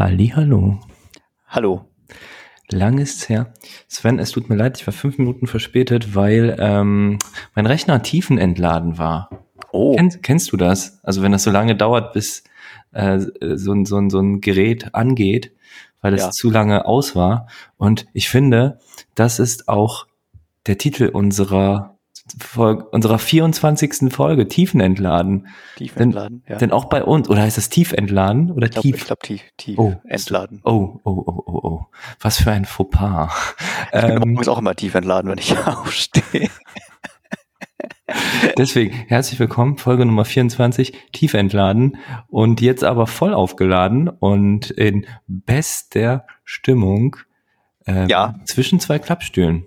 Hallihallo. Hallo. Lang ist's her. Sven, es tut mir leid, ich war 5 Minuten verspätet, weil mein Rechner tiefenentladen war. Oh. Kennst du das? Also wenn das so lange dauert, bis so ein Gerät angeht, weil es zu lange aus war. Und ich finde, das ist auch der Titel unserer 24. Folge, Tiefenentladen. Tiefentladen, denn, ja. Denn auch bei uns, oder heißt das Tiefentladen oder Tief? Ich glaube tief entladen. Oh. Was für ein Fauxpas. Ich muss auch immer tief entladen, wenn ich aufstehe. Deswegen, herzlich willkommen, Folge Nummer 24, Tiefentladen und jetzt aber voll aufgeladen und in bester Stimmung zwischen zwei Klappstühlen.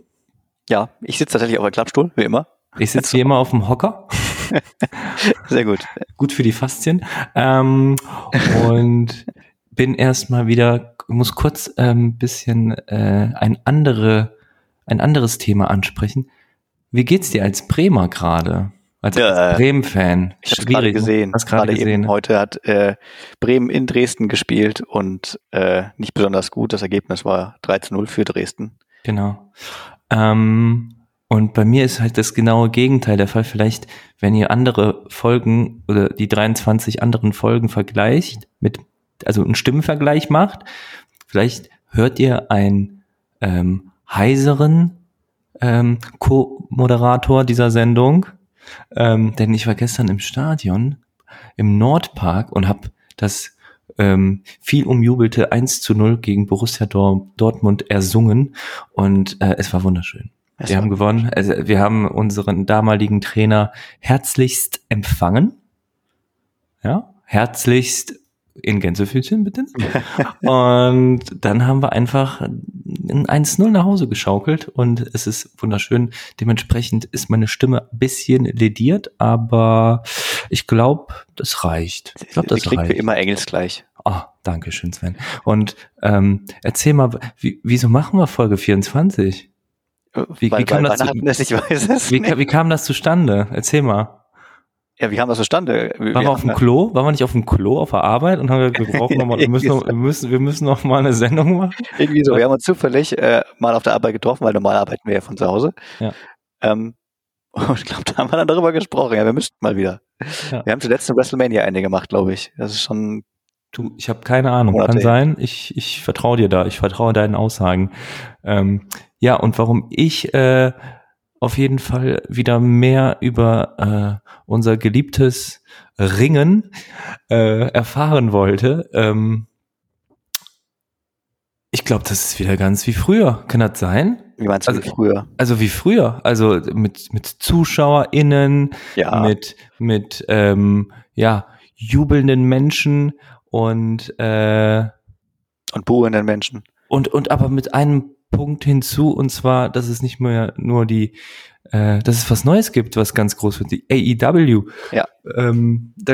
Ja, ich sitze tatsächlich auf einem Klappstuhl, wie immer. Ich sitze wie immer auf dem Hocker. Sehr gut. Gut für die Faszien. Und bin erstmal wieder, muss kurz ein bisschen ein anderes Thema ansprechen. Wie geht's dir als Bremer gerade? Als Bremen-Fan? Ich habe gerade gesehen. Hast gerade gesehen. Eben heute hat Bremen in Dresden gespielt und nicht besonders gut. Das Ergebnis war 13-0 für Dresden. Genau. Und bei mir ist halt das genaue Gegenteil der Fall. Vielleicht, wenn ihr andere Folgen oder die 23 anderen Folgen vergleicht, also einen Stimmenvergleich macht, vielleicht hört ihr einen heiseren Co-Moderator dieser Sendung, denn ich war gestern im Stadion im Nordpark und habe das viel umjubelte 1:0 gegen Borussia Dortmund ersungen und es war wunderschön. Wir haben gewonnen. Also, wir haben unseren damaligen Trainer herzlichst empfangen. Ja, herzlichst in Gänsefüßchen, bitte. Und dann haben wir einfach ein 1:0 nach Hause geschaukelt und es ist wunderschön. Dementsprechend ist meine Stimme ein bisschen lediert, aber ich glaube, das reicht. Ich glaube, das reicht. Klingt für immer engelsgleich. Ah, danke schön, Sven. Und erzähl mal, wieso machen wir Folge 24? Wie kam das zustande? Erzähl mal. Ja, wie kam das zustande? Waren wir auf dem Klo? Waren wir nicht auf dem Klo auf der Arbeit und haben gesagt, wir müssen noch mal eine Sendung machen? Irgendwie so. Wir haben uns zufällig mal auf der Arbeit getroffen, weil normal arbeiten wir ja von zu Hause. Ja. Und ich glaube, da haben wir dann darüber gesprochen. Ja, wir müssten mal wieder. Ja. Wir haben zuletzt eine WrestleMania eine gemacht, glaube ich. Das ist schon... Du, ich habe keine Ahnung. Monate. Kann sein. Ich vertraue dir da. Ich vertraue deinen Aussagen. Ja, und warum ich... auf jeden Fall wieder mehr über unser geliebtes Ringen erfahren wollte. Ich glaube, das ist wieder ganz wie früher. Kann das sein? Wie meinst du wie früher? Also wie früher. Also mit ZuschauerInnen, mit jubelnden Menschen und buhenden Menschen. Und aber mit einem Punkt hinzu, und zwar, dass es nicht mehr nur dass es was Neues gibt, was ganz groß wird, die AEW. Ja. Da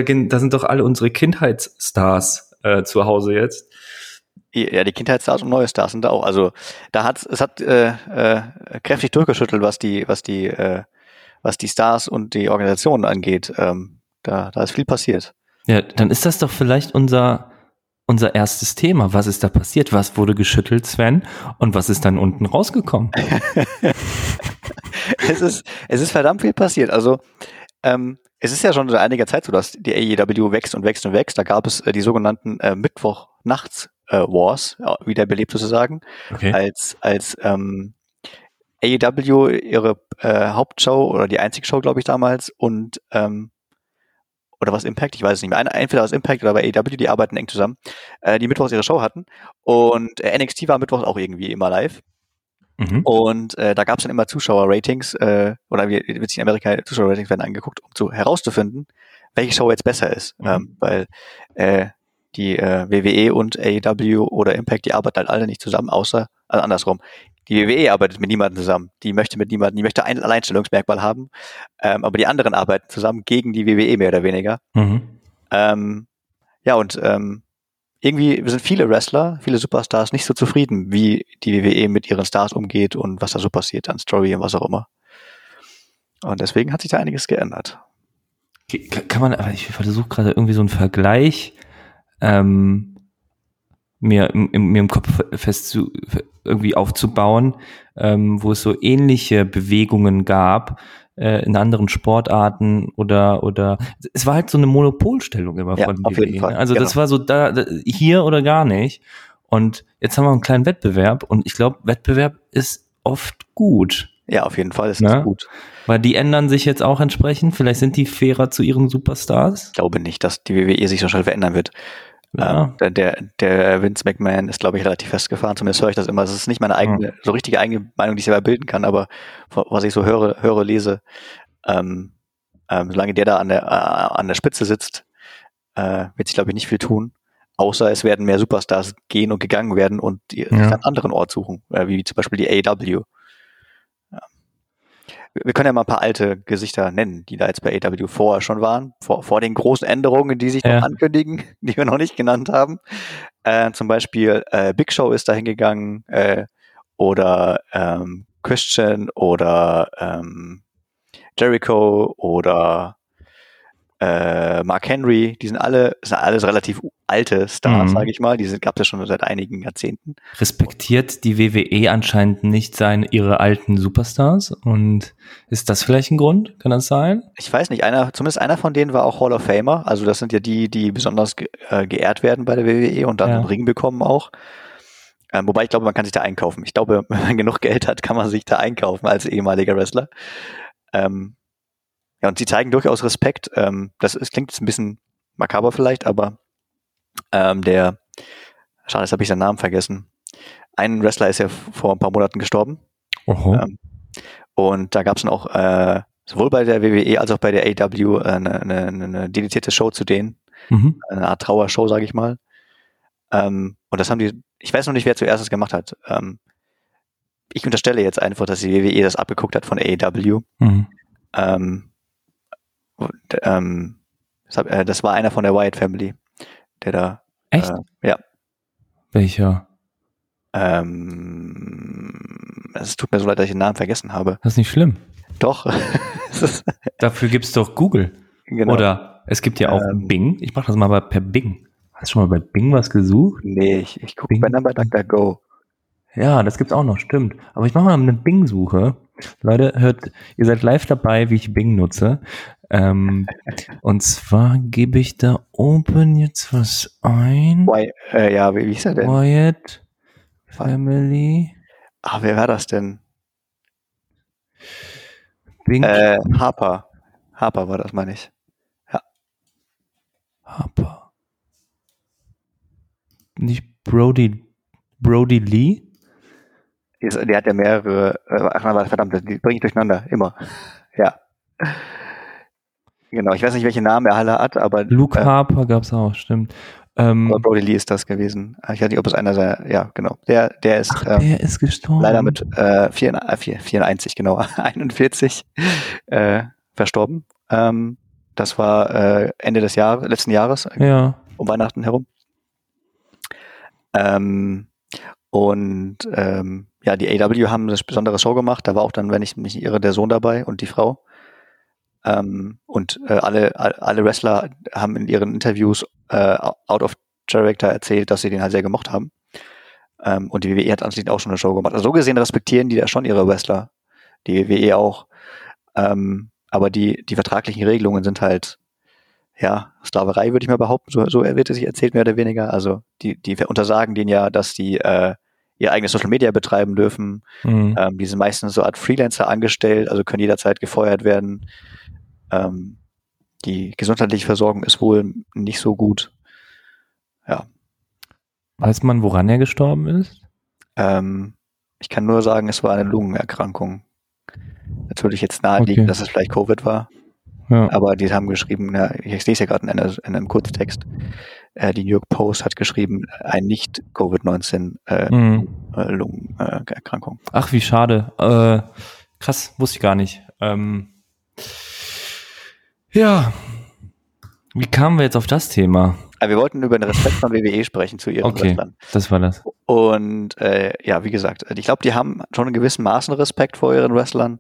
sind doch alle unsere Kindheitsstars zu Hause jetzt. Ja, die Kindheitsstars und neue Stars sind da auch. Also da hat es kräftig durchgeschüttelt, was die Stars und die Organisationen angeht. Da ist viel passiert. Ja, dann ist das doch vielleicht unser erstes Thema. Was ist da passiert? Was wurde geschüttelt, Sven? Und was ist dann unten rausgekommen? Es ist verdammt viel passiert. Also, es ist ja schon seit einiger Zeit so, dass die AEW wächst und wächst und wächst. Da gab es die sogenannten Mittwochnachts-Wars, wiederbelebt sozusagen, okay. als AEW ihre Hauptshow oder die einzige Show, glaube ich, damals und oder was Impact, ich weiß es nicht mehr. Entweder was Impact oder bei AEW, die arbeiten eng zusammen, die mittwochs ihre Show hatten. Und NXT war mittwochs auch irgendwie immer live. Mhm. Und da gab es dann immer Zuschauer-Ratings, oder witzig in Amerika, Zuschauer-Ratings werden angeguckt, um herauszufinden, welche Show jetzt besser ist. Mhm. Weil die WWE und AEW oder Impact, die arbeiten halt alle nicht zusammen, also andersrum. Die WWE arbeitet mit niemandem zusammen. Die möchte ein Alleinstellungsmerkmal haben. Aber die anderen arbeiten zusammen gegen die WWE mehr oder weniger. Mhm. Irgendwie sind viele Wrestler, viele Superstars nicht so zufrieden, wie die WWE mit ihren Stars umgeht und was da so passiert an Story und was auch immer. Und deswegen hat sich da einiges geändert. Ich versuche gerade irgendwie so einen Vergleich mir im Kopf irgendwie aufzubauen, wo es so ähnliche Bewegungen gab in anderen Sportarten oder es war halt so eine Monopolstellung immer von auf jeden Fall. Also das war so da hier oder gar nicht. Und jetzt haben wir einen kleinen Wettbewerb und ich glaube, Wettbewerb ist oft gut. Ja, auf jeden Fall ist das gut. Weil die ändern sich jetzt auch entsprechend. Vielleicht sind die fairer zu ihren Superstars. Ich glaube nicht, dass die WWE sich so schnell verändern wird. Ja. Der Vince McMahon ist, glaube ich, relativ festgefahren. Zumindest höre ich das immer. Es ist nicht meine eigene, so richtige eigene Meinung, die ich selber bilden kann, aber was ich so höre, lese, solange der da an der Spitze sitzt, wird sich, glaube ich, nicht viel tun. Außer es werden mehr Superstars gehen und gegangen werden und sich einen anderen Ort suchen, wie zum Beispiel die AEW. Ja. Wir können ja mal ein paar alte Gesichter nennen, die da jetzt bei AEW vorher schon waren, vor den großen Änderungen, die sich noch ankündigen, die wir noch nicht genannt haben. Zum Beispiel Big Show ist da hingegangen oder Christian oder Jericho oder Mark Henry, die sind alles relativ alte Stars, sage ich mal. Die gab es ja schon seit einigen Jahrzehnten. Respektiert die WWE anscheinend nicht ihre alten Superstars? Und ist das vielleicht ein Grund? Kann das sein? Ich weiß nicht. Zumindest einer von denen war auch Hall of Famer. Also das sind ja die besonders geehrt werden bei der WWE und dann einen Ring bekommen auch. Wobei ich glaube, man kann sich da einkaufen. Ich glaube, wenn man genug Geld hat, kann man sich da einkaufen als ehemaliger Wrestler. Ja, und sie zeigen durchaus Respekt. Das klingt jetzt ein bisschen makaber vielleicht, aber schade, jetzt habe ich seinen Namen vergessen. Ein Wrestler ist ja vor ein paar Monaten gestorben. Und da gab es dann auch sowohl bei der WWE als auch bei der AEW eine dedizierte Show zu denen. Eine Art Trauershow, sage ich mal. Und das haben die, ich weiß noch nicht, wer zuerst das gemacht hat. Ich unterstelle jetzt einfach, dass die WWE das abgeguckt hat von AEW. Das war einer von der Wyatt Family, der da. Echt? Ja. Welcher? Es tut mir so leid, dass ich den Namen vergessen habe. Das ist nicht schlimm. Doch. Dafür gibt's doch Google. Genau. Oder es gibt ja auch Bing. Ich mache das mal per Bing. Hast du schon mal bei Bing was gesucht? Nee, ich gucke bei DuckDuckGo. Ja, das gibt's auch noch, stimmt. Aber ich mache mal eine Bing-Suche. Leute, ihr seid live dabei, wie ich Bing nutze. Und zwar gebe ich da oben jetzt was ein. Wie hieß er denn? Wyatt Family. Wer war das denn? Bing. Harper. Harper war das, meine ich. Ja. Harper. Nicht Brody Lee? Der hat ja mehrere, verdammt, die bringe ich durcheinander, immer. Ja. Genau, ich weiß nicht, welche Namen er alle hat, aber... Luke Harper gab's auch, stimmt. Aber Brody Lee ist das gewesen. Ich weiß nicht, ob es einer sei, ja, genau. Der ist... der ist gestorben. Leider mit 41 verstorben. Das war Ende des Jahres, letzten Jahres, um Weihnachten herum. Und die AEW haben eine besondere Show gemacht. Da war auch dann, wenn ich mich nicht irre, der Sohn dabei und die Frau. Alle Wrestler haben in ihren Interviews out of character erzählt, dass sie den halt sehr gemocht haben. Und die WWE hat anschließend auch schon eine Show gemacht. Also so gesehen respektieren die da schon ihre Wrestler. Die WWE auch. Aber die vertraglichen Regelungen sind halt Sklaverei, würde ich mal behaupten, so wird es sich erzählt, mehr oder weniger. Also die untersagen denen ja, dass die ihr eigenes Social Media betreiben dürfen. Die sind meistens so eine Art Freelancer angestellt, also können jederzeit gefeuert werden. Die gesundheitliche Versorgung ist wohl nicht so gut. Ja. Weiß man, woran er gestorben ist? Ich kann nur sagen, es war eine Lungenerkrankung. Natürlich jetzt naheliegend, dass es vielleicht Covid war. Ja. Aber die haben geschrieben, ich lese ja gerade in einem Kurztext, die New York Post hat geschrieben, ein Nicht-Covid-19 Lungenerkrankung. Ach, wie schade. Krass, wusste ich gar nicht. Wie kamen wir jetzt auf das Thema? Wir wollten über den Respekt von WWE sprechen zu ihren Wrestlern. Das war das. Und wie gesagt, ich glaube, die haben schon in gewissem Maßen Respekt vor ihren Wrestlern.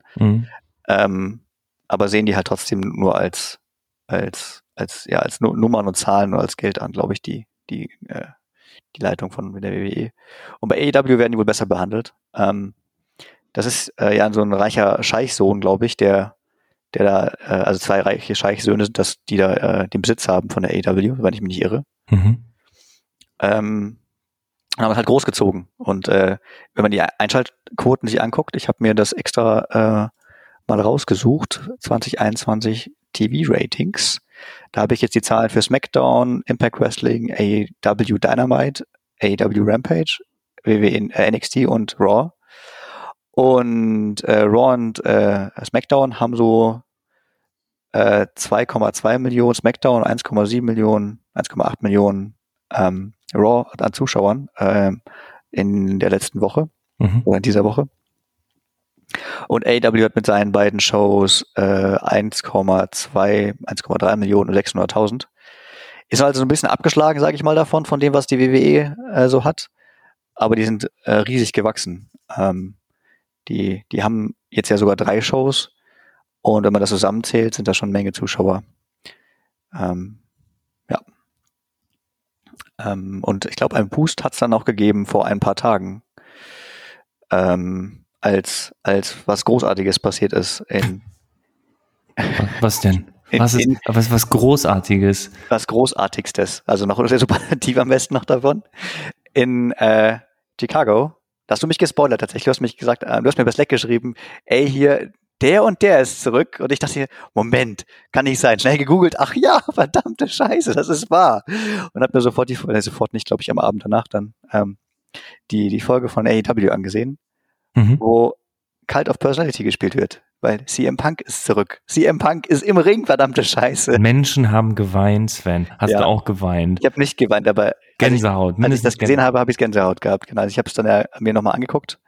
Aber sehen die halt trotzdem nur als Nummern und Zahlen und als Geld an, glaube ich, die die Leitung von der WWE. Und bei AEW werden die wohl besser behandelt. Das ist ja so ein reicher Scheichsohn, glaube ich, der da, also zwei reiche Scheichsöhne sind, dass die da den Besitz haben von der AEW, wenn ich mich nicht irre. Mhm. Haben es halt großgezogen. Und wenn man die Einschaltquoten sich anguckt, ich habe mir das extra mal rausgesucht, 2021 TV-Ratings. Da habe ich jetzt die Zahlen für SmackDown, Impact Wrestling, AEW Dynamite, AEW Rampage, WWE, NXT und Raw. Und Raw und SmackDown haben so 2,2 Millionen SmackDown, 1,7 Millionen, 1,8 Millionen Raw an Zuschauern in der letzten Woche oder in dieser Woche. Und AEW hat mit seinen beiden Shows 1,2, 1,3 Millionen und 600.000. Ist also so ein bisschen abgeschlagen, sage ich mal, davon, von dem, was die WWE so hat. Aber die sind riesig gewachsen. Die haben jetzt ja sogar 3 Shows und wenn man das zusammenzählt, sind da schon eine Menge Zuschauer. Ja. Und ich glaube, einen Boost hat es dann auch gegeben vor ein paar Tagen, als was Großartiges passiert ist. Was denn? Was Großartiges? Was Großartigstes. Also noch sehr Superlativ am besten noch davon. In Chicago. Da hast du mich gespoilert tatsächlich. Du hast mich gesagt, du hast mir über Slack geschrieben, ey, hier, der und der ist zurück. Und ich dachte, Moment, kann nicht sein. Schnell gegoogelt, ach ja, verdammte Scheiße, das ist wahr. Und hab mir sofort nicht, glaube ich, am Abend danach dann die Folge von AEW angesehen, wo Cult of Personality gespielt wird. Weil CM Punk ist zurück. CM Punk ist im Ring, verdammte Scheiße. Menschen haben geweint, Sven. Hast du auch geweint? Ich habe nicht geweint, aber Gänsehaut. Als ich das gesehen habe, habe ich Gänsehaut gehabt. Genau, also ich habe es dann mir nochmal angeguckt.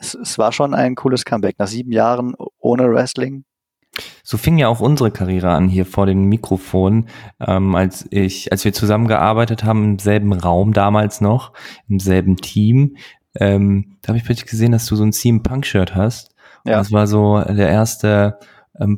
Es war schon ein cooles Comeback. Nach 7 Jahren ohne Wrestling. So fing ja auch unsere Karriere an hier vor dem Mikrofon, als wir zusammengearbeitet haben, im selben Raum damals noch, im selben Team. Da habe ich plötzlich gesehen, dass du so ein CM-Punk-Shirt hast. Ja. Das war so der erste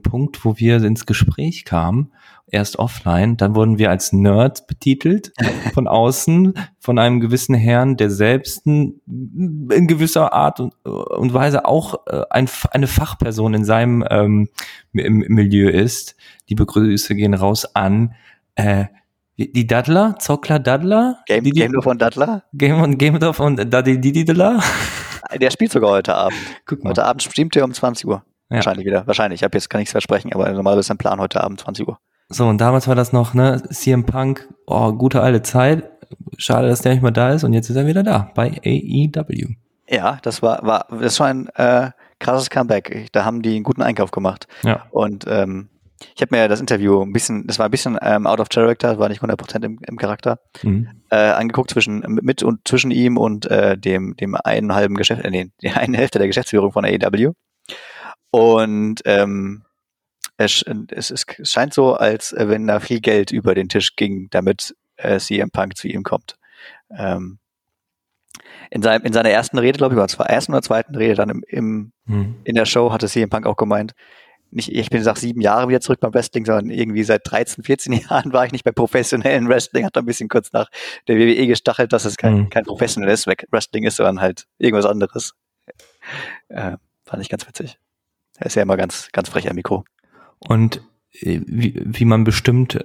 Punkt, wo wir ins Gespräch kamen. Erst offline, dann wurden wir als Nerds betitelt von außen, von einem gewissen Herrn, der selbst in gewisser Art und Weise auch eine Fachperson in seinem Milieu ist. Liebe Grüße gehen raus an die Daddler, Zockler Daddler. Game von Daddler. Game und Daddy Diddler. Der spielt sogar heute Abend. Guck mal. Heute Abend streamt er um 20 Uhr. Ja. Wahrscheinlich wieder. Wahrscheinlich. Ich habe jetzt, kann nichts versprechen, aber normalerweise ist ein Plan heute Abend 20 Uhr. So, und damals war das noch, ne, CM Punk, gute alte Zeit. Schade, dass der nicht mal da ist und jetzt ist er wieder da bei AEW. Ja, das war ein krasses Comeback. Da haben die einen guten Einkauf gemacht. Ja. Und ich habe mir das Interview das war ein bisschen out of character, war nicht 100% im Charakter, angeguckt zwischen ihm und dem einen halben der einen Hälfte der Geschäftsführung von AEW. Und es scheint so, als wenn da viel Geld über den Tisch ging, damit CM Punk zu ihm kommt. In seiner ersten Rede, glaube ich, war zwar ersten oder zweiten Rede, dann in der Show hatte CM Punk auch gemeint, nicht, ich bin seit 7 Jahren wieder zurück beim Wrestling, sondern irgendwie seit 13, 14 Jahren war ich nicht bei professionellen Wrestling, hat ein bisschen kurz nach der WWE gestachelt, dass es kein professionelles Wrestling ist, sondern halt irgendwas anderes. Fand ich ganz witzig. Er ist ja immer ganz, ganz frech am Mikro. Und wie man bestimmt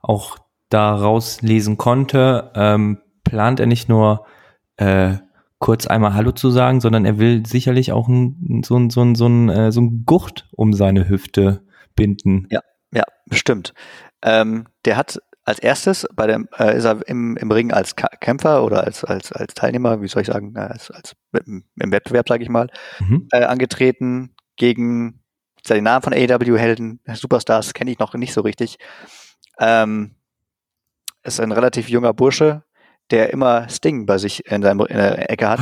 auch daraus lesen konnte, plant er nicht nur kurz einmal Hallo zu sagen, sondern er will sicherlich auch so einen Gurt um seine Hüfte binden. Ja, bestimmt. Der hat als erstes ist er im Ring als Kämpfer oder als Teilnehmer, wie soll ich sagen, als im Wettbewerb, sage ich mal, angetreten gegen den Namen von AEW-Helden, Superstars kenne ich noch nicht so richtig. Ist ein relativ junger Bursche, der immer Sting bei sich in der Ecke hat.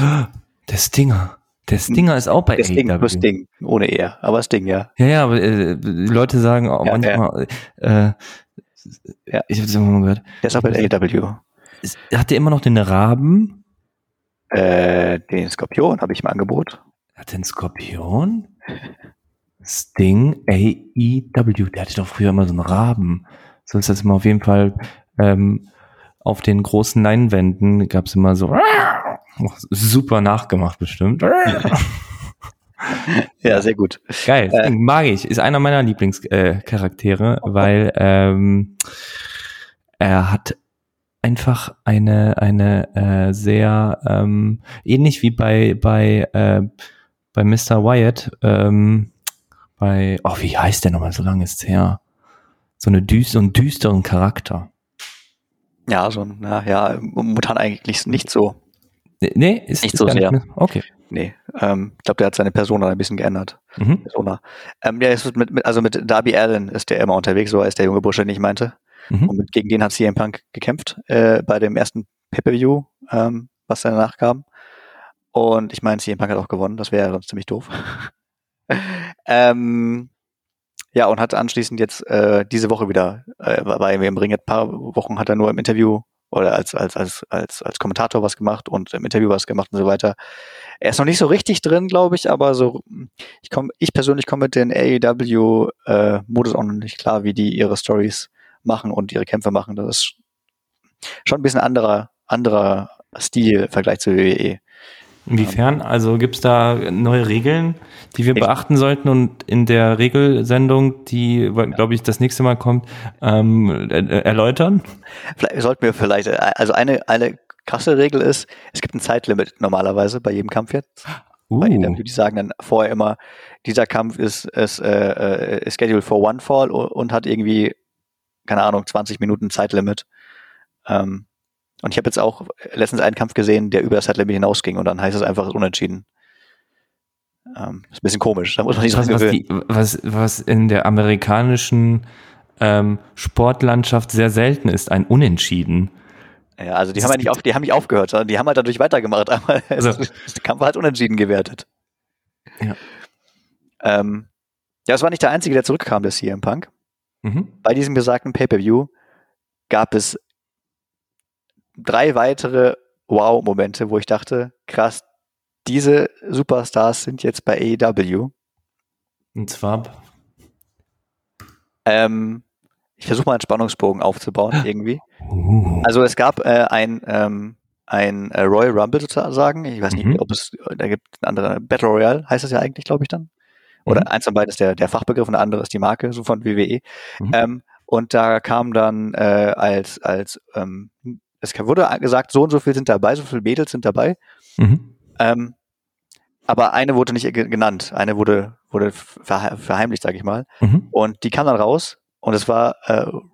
Der Stinger. Der Stinger ist auch bei AEW. Sting plus Sting, ohne er, aber Sting, ja. Ja, aber Leute sagen auch manchmal, ich habe es immer gehört. Der ist auch bei AEW. Hat der immer noch den Raben? Den Skorpion habe ich im Angebot. Hat der einen Skorpion? Sting, AEW, der hatte doch früher immer so einen Raben. Sollst du das mal auf jeden Fall auf den großen Leinwänden gab es immer so super nachgemacht bestimmt. Ja, sehr gut. Geil, mag ich. Ist einer meiner Lieblingscharaktere, weil er hat einfach eine sehr ähnlich wie bei Mr. Wyatt, wie heißt der nochmal, so lange ist es her? So einen düsteren Charakter. Ja, momentan eigentlich nicht so. Nee, ist nicht so sehr. Nicht okay. Nee, ich glaube, der hat seine Persona ein bisschen geändert. Mhm. Persona. Mit Darby Allin ist der immer unterwegs, so als der junge Bursche, den ich meinte. Mhm. Und gegen den hat CM Punk gekämpft bei dem ersten Pay-Per-View, was danach kam. Und ich meine, CM Punk hat auch gewonnen, das wäre ja sonst ziemlich doof. Und hat anschließend jetzt diese Woche wieder bei mir im Ring. Ein paar Wochen hat er nur im Interview oder als Kommentator was gemacht und im Interview was gemacht und so weiter. Er ist noch nicht so richtig drin, glaube ich, aber so ich persönlich komme mit den AEW Modus auch noch nicht klar, wie die ihre Stories machen und ihre Kämpfe machen. Das ist schon ein bisschen anderer Stil im Vergleich zu WWE. Inwiefern? Also gibt es da neue Regeln, die wir beachten sollten? Und in der Regelsendung, die, glaube ich, das nächste Mal kommt, erläutern? Vielleicht sollten wir eine krasse Regel ist, es gibt ein Zeitlimit normalerweise bei jedem Kampf jetzt. Bei jedem, die sagen dann vorher immer, dieser Kampf ist scheduled for one fall und hat irgendwie, keine Ahnung, 20 Minuten Zeitlimit. Und ich habe jetzt auch letztens einen Kampf gesehen, der über das Zeitlimit hinausging und dann heißt es einfach unentschieden. Ist ein bisschen komisch, da muss man nicht dran gewöhnen. Was in der amerikanischen Sportlandschaft sehr selten ist, ein Unentschieden. Ja, also die haben nicht aufgehört, sondern die haben halt dadurch weitergemacht, aber der Kampf war halt unentschieden gewertet. Ja. Es war nicht der Einzige, der zurückkam, der CM Punk. Mhm. Bei diesem besagten Pay-Per-View gab es 3 weitere Wow-Momente, wo ich dachte, krass, diese Superstars sind jetzt bei AEW. Und zwar? Ich versuche mal einen Spannungsbogen aufzubauen irgendwie. Also es gab ein Royal Rumble sozusagen. Ich weiß nicht, ob es, da gibt es einen anderen, Battle Royale heißt es ja eigentlich, glaube ich dann. Oder eins von beiden ist der Fachbegriff und der andere ist die Marke, so von WWE. Und da kam dann es wurde gesagt, so und so viel sind dabei, so viele Mädels sind dabei. Mhm. Aber eine wurde nicht genannt. Eine wurde verheimlicht, sag ich mal. Mhm. Und die kam dann raus und es war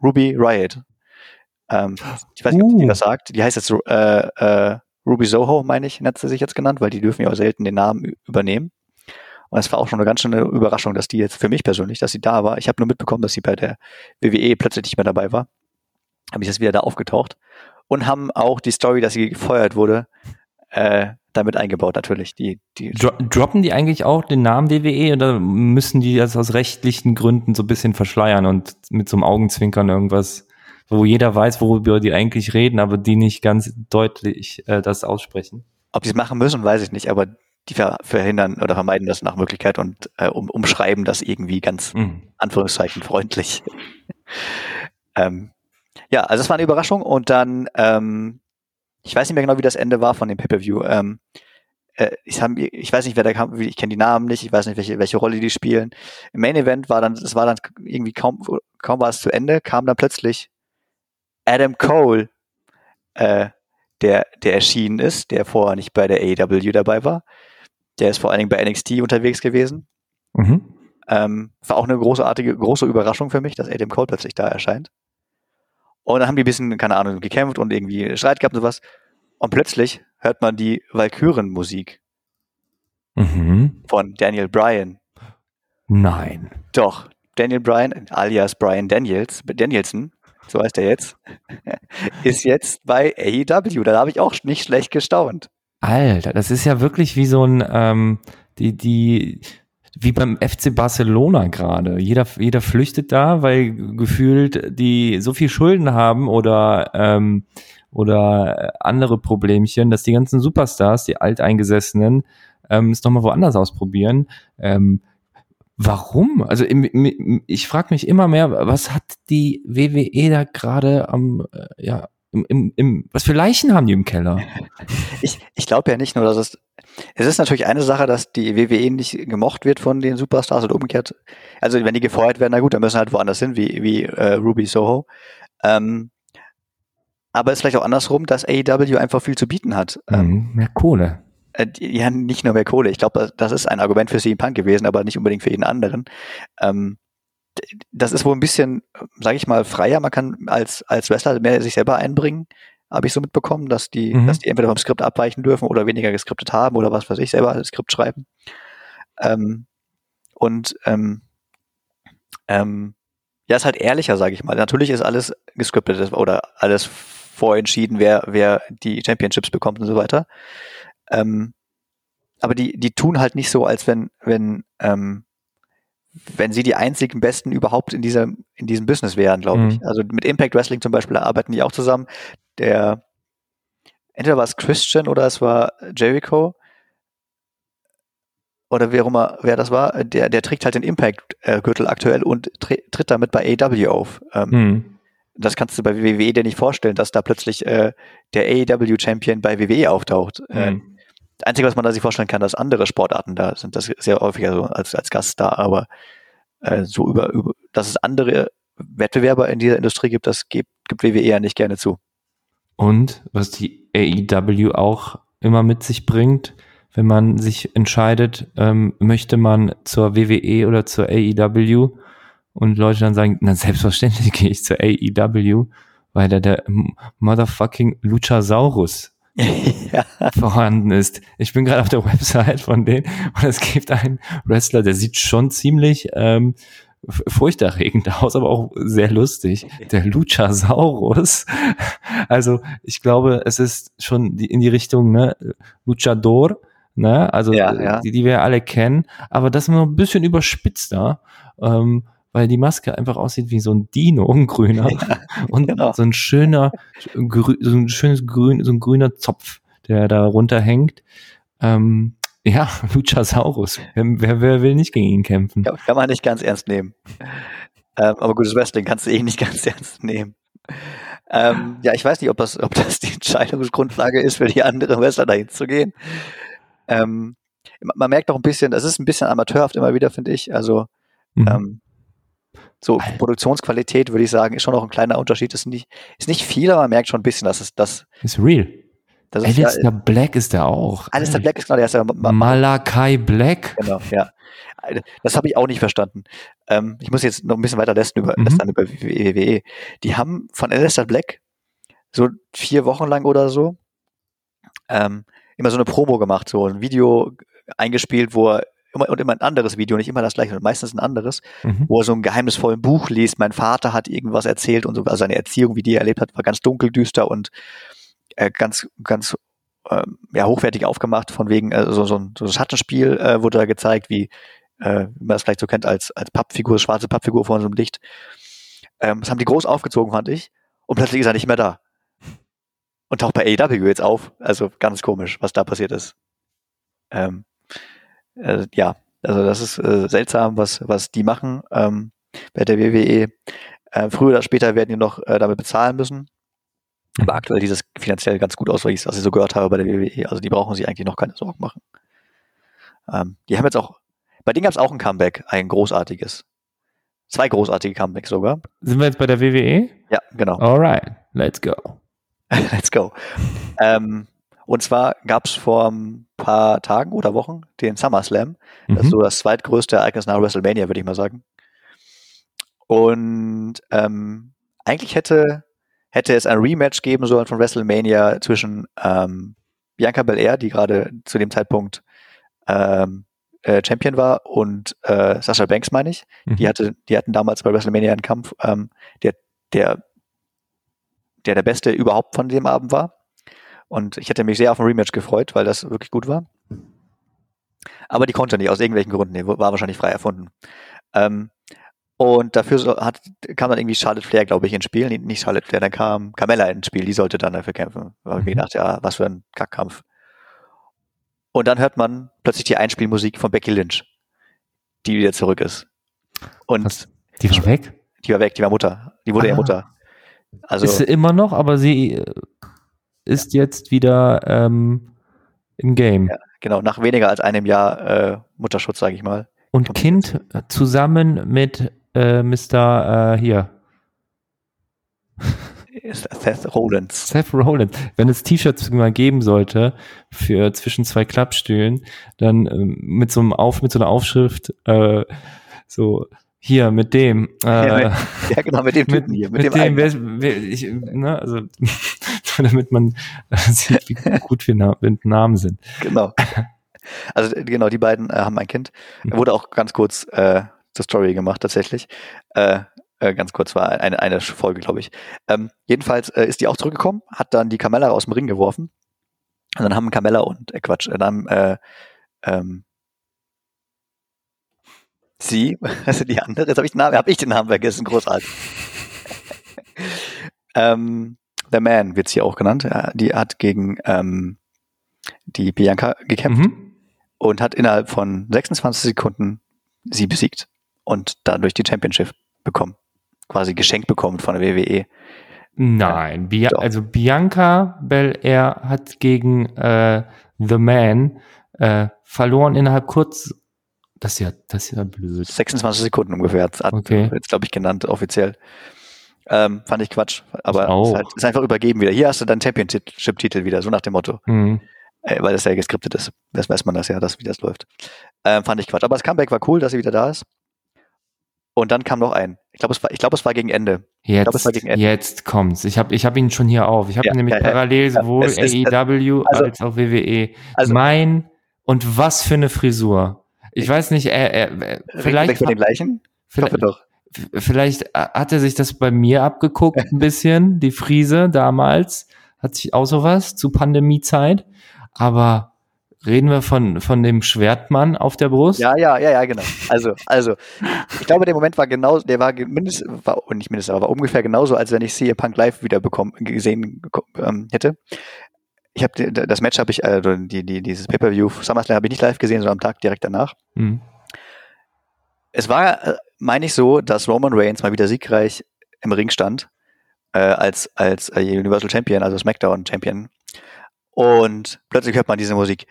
Ruby Riot. Ich weiß nicht, ob die das sagt. Die heißt jetzt Ruby Soho, meine ich, hat sie sich jetzt genannt, weil die dürfen ja auch selten den Namen übernehmen. Und es war auch schon eine ganz schöne Überraschung, dass die jetzt für mich persönlich, dass sie da war. Ich habe nur mitbekommen, dass sie bei der WWE plötzlich nicht mehr dabei war. Habe ich jetzt wieder da aufgetaucht. Und haben auch die Story, dass sie gefeuert wurde, damit eingebaut natürlich. Die droppen die eigentlich auch den Namen WWE oder müssen die das aus rechtlichen Gründen so ein bisschen verschleiern und mit so einem Augenzwinkern irgendwas, wo jeder weiß, worüber die eigentlich reden, aber die nicht ganz deutlich das aussprechen? Ob die es machen müssen, weiß ich nicht, aber die verhindern oder vermeiden das nach Möglichkeit und umschreiben das irgendwie ganz Anführungszeichen freundlich. Also es war eine Überraschung und dann, ich weiß nicht mehr genau, wie das Ende war von dem Pay-Per-View. Ich weiß nicht, wer da kam, ich kenne die Namen nicht, ich weiß nicht, welche Rolle die spielen. Im Main-Event war dann irgendwie kaum war es zu Ende, kam dann plötzlich Adam Cole, der erschienen ist, der vorher nicht bei der AEW dabei war. Der ist vor allen Dingen bei NXT unterwegs gewesen. Mhm. War auch eine große Überraschung für mich, dass Adam Cole plötzlich da erscheint. Und dann haben die ein bisschen, keine Ahnung, gekämpft und irgendwie Streit gehabt und sowas. Und plötzlich hört man die Walküren-Musik von Daniel Bryan. Nein. Doch, Daniel Bryan, alias Bryan Danielson, so heißt er jetzt, ist jetzt bei AEW. Da habe ich auch nicht schlecht gestaunt. Alter, das ist ja wirklich wie so ein, wie beim FC Barcelona gerade. Jeder flüchtet da, weil gefühlt die so viel Schulden haben oder andere Problemchen, dass die ganzen Superstars, die Alteingesessenen, es nochmal woanders ausprobieren. Warum? Also ich frage mich immer mehr, was hat die WWE da gerade am was für Leichen haben die im Keller? Ich glaube ja nicht nur, dass es ist natürlich eine Sache, dass die WWE nicht gemocht wird von den Superstars und umgekehrt. Also wenn die gefeuert werden, na gut, dann müssen halt woanders hin, wie Ruby Soho. Aber es ist vielleicht auch andersrum, dass AEW einfach viel zu bieten hat. Mehr Kohle. Ja, nicht nur mehr Kohle. Ich glaube, das ist ein Argument für CM Punk gewesen, aber nicht unbedingt für jeden anderen. Das ist wohl ein bisschen, sage ich mal, freier. Man kann als Wrestler mehr sich selber einbringen. Habe ich so mitbekommen, dass die entweder vom Skript abweichen dürfen oder weniger geskriptet haben oder was weiß ich, selber das Skript schreiben. Ja, ist halt ehrlicher, sage ich mal. Natürlich ist alles geskriptet oder alles vorentschieden, wer die Championships bekommt und so weiter. Aber die tun halt nicht so, als wenn sie die einzigen Besten überhaupt in diesem Business wären, glaube ich. Also mit Impact Wrestling zum Beispiel arbeiten die auch zusammen. Entweder war es Christian oder es war Jericho oder wer das war, der trägt halt den Impact-Gürtel aktuell und tritt damit bei AEW auf. Das kannst du bei WWE dir nicht vorstellen, dass da plötzlich der AEW-Champion bei WWE auftaucht. Das Einzige, was man da sich vorstellen kann, dass andere Sportarten da sind, das ist sehr häufiger so als Gast da, aber so über dass es andere Wettbewerber in dieser Industrie gibt, das gibt WWE ja nicht gerne zu. Und was die AEW auch immer mit sich bringt, wenn man sich entscheidet, möchte man zur WWE oder zur AEW und Leute dann sagen, na selbstverständlich gehe ich zur AEW, weil da der motherfucking Luchasaurus ja vorhanden ist. Ich bin gerade auf der Website von denen und es gibt einen Wrestler, der sieht schon ziemlich furchterregend aus, aber auch sehr lustig. Der Luchasaurus. Also ich glaube, es ist schon in die Richtung, ne, Luchador, ne? Also ja. Die wir alle kennen, aber das ist noch ein bisschen überspitzter, weil die Maske einfach aussieht wie so ein Dino, ein grüner, ja, und genau, so ein schöner Zopf, der da runterhängt. Ja, Luchasaurus. Wer will nicht gegen ihn kämpfen? Ja, kann man nicht ganz ernst nehmen. Aber gutes Wrestling kannst du eh nicht ganz ernst nehmen. Ja, ich weiß nicht, ob das die Entscheidungsgrundlage ist, für die anderen Wrestler dahin zu gehen. Man merkt auch ein bisschen, das ist ein bisschen amateurhaft immer wieder, finde ich. Also so Produktionsqualität, würde ich sagen, ist schon noch ein kleiner Unterschied. Ist nicht viel, aber man merkt schon ein bisschen, dass es das ist real. Alistair Black ist da auch. Alistair Black ist genau, der ist ja Malakai Black. Genau, ja. Das habe ich auch nicht verstanden. Ich muss jetzt noch ein bisschen weiter lästern über WWE. Die haben von Alistair Black so 4 Wochen lang oder so immer so eine Promo gemacht, so ein Video eingespielt, wo er immer ein anderes Video, nicht immer das gleiche, sondern meistens ein anderes, wo er so ein geheimnisvolles Buch liest. Mein Vater hat irgendwas erzählt und so, also seine Erziehung, wie die er erlebt hat, war ganz dunkel, düster und ganz hochwertig aufgemacht, von wegen so ein Schattenspiel wurde da gezeigt, wie man das vielleicht so kennt als Pappfigur, schwarze Pappfigur vor so einem Licht. Das haben die groß aufgezogen, fand ich. Und plötzlich ist er nicht mehr da. Und taucht bei AEW jetzt auf. Also ganz komisch, was da passiert ist. Ja, also das ist seltsam, was die machen bei der WWE. Früher oder später werden die noch damit bezahlen müssen. Aber aktuell sieht das finanziell ganz gut aus, was ich so gehört habe bei der WWE. Also die brauchen sich eigentlich noch keine Sorgen machen. Die haben jetzt auch, bei denen gab es auch ein Comeback, ein großartiges. 2 großartige Comebacks sogar. Sind wir jetzt bei der WWE? Ja, genau. Alright, let's go. Let's go. Und zwar gab es vor ein paar Tagen oder Wochen den SummerSlam. Das ist so das zweitgrößte Ereignis nach WrestleMania, würde ich mal sagen. Und eigentlich hätte es ein Rematch geben sollen von WrestleMania zwischen Bianca Belair, die gerade zu dem Zeitpunkt Champion war, und Sasha Banks, meine ich. Die hatten damals bei WrestleMania einen Kampf, der Beste überhaupt von dem Abend war. Und ich hätte mich sehr auf ein Rematch gefreut, weil das wirklich gut war. Aber die konnte nicht, aus irgendwelchen Gründen. Die war wahrscheinlich frei erfunden. Und dafür kam dann irgendwie Charlotte Flair, glaube ich, ins Spiel. Nee, nicht Charlotte Flair, dann kam Carmella ins Spiel. Die sollte dann dafür kämpfen. Da habe ich gedacht, ja, was für ein Kackkampf. Und dann hört man plötzlich die Einspielmusik von Becky Lynch, die wieder zurück ist. Und die war weg? Die war Mutter. Die wurde ja Mutter. Also, ist sie immer noch, aber sie ist jetzt wieder im Game. Ja, genau, nach weniger als einem Jahr Mutterschutz, sage ich mal. Und Kind zusammen mit Mr. Hier. Seth Rollins. Seth Rollins. Wenn es T-Shirts mal geben sollte für zwischen zwei Klappstühlen, dann mit so einer Aufschrift so hier mit dem. Ja genau, mit dem Typen hier. Also damit man sieht, wie gut wir mit Namen sind. Genau. Also genau, die beiden haben ein Kind. Wurde auch ganz kurz zur Story gemacht tatsächlich. Ganz kurz, war eine Folge, glaube ich. Jedenfalls ist die auch zurückgekommen, hat dann die Carmella aus dem Ring geworfen. Und dann haben Carmella und, sie, also die andere, jetzt habe ich den Namen vergessen, großartig. The Man wird sie auch genannt. Die hat gegen die Bianca gekämpft und hat innerhalb von 26 Sekunden sie besiegt und dadurch die Championship bekommen. Quasi geschenkt bekommen von der WWE. Nein, Bianca Belair hat gegen The Man verloren innerhalb kurz. Das ist ja blöd. 26 Sekunden ungefähr. Okay. Jetzt, glaube ich, genannt offiziell. Fand ich Quatsch. Aber ist einfach übergeben wieder. Hier hast du deinen Championship-Titel wieder, so nach dem Motto. Mhm. Weil das ja geskriptet ist. Das weiß man das ja, wie das läuft. Fand ich Quatsch. Aber das Comeback war cool, dass sie wieder da ist. Und dann kam noch ein. Ich glaube, es war gegen Ende. Jetzt kommt's. Ich hab ihn schon hier auf. Ich habe nämlich parallel sowohl AEW als auch WWE. Also und was für eine Frisur. Ich weiß nicht, vielleicht von den gleichen? Ich hoffe doch. Vielleicht hat er sich das bei mir abgeguckt ein bisschen, die Frise damals. Hat sich auch sowas zu Pandemiezeit. Aber reden wir von dem Schwertmann auf der Brust? Ja, genau. Also, ich glaube, der Moment war genauso, war ungefähr genauso, als wenn ich CM Punk live wieder gesehen hätte. Dieses Pay-Per-View SummerSlam habe ich nicht live gesehen, sondern am Tag direkt danach. Mhm. Es war, meine ich so, dass Roman Reigns mal wieder siegreich im Ring stand, als Universal Champion, also SmackDown Champion. Und plötzlich hört man diese Musik.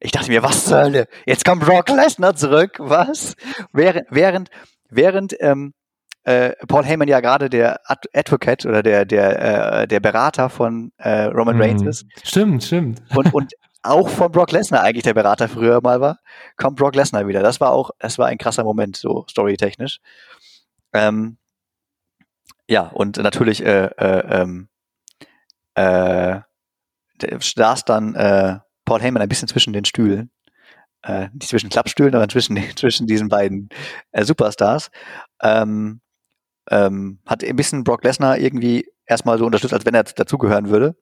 Ich dachte mir, was zur Hölle? Jetzt kommt Brock Lesnar zurück, was? Während Paul Heyman ja gerade der Advocate oder der Berater von Roman Reigns ist. Stimmt. Und auch von Brock Lesnar eigentlich der Berater früher mal war, kommt Brock Lesnar wieder. Das war ein krasser Moment, so storytechnisch. Und natürlich saß dann Paul Heyman ein bisschen zwischen den Stühlen. Nicht zwischen Klappstühlen, aber zwischen diesen beiden Superstars. Hat ein bisschen Brock Lesnar irgendwie erstmal so unterstützt, als wenn er dazugehören würde.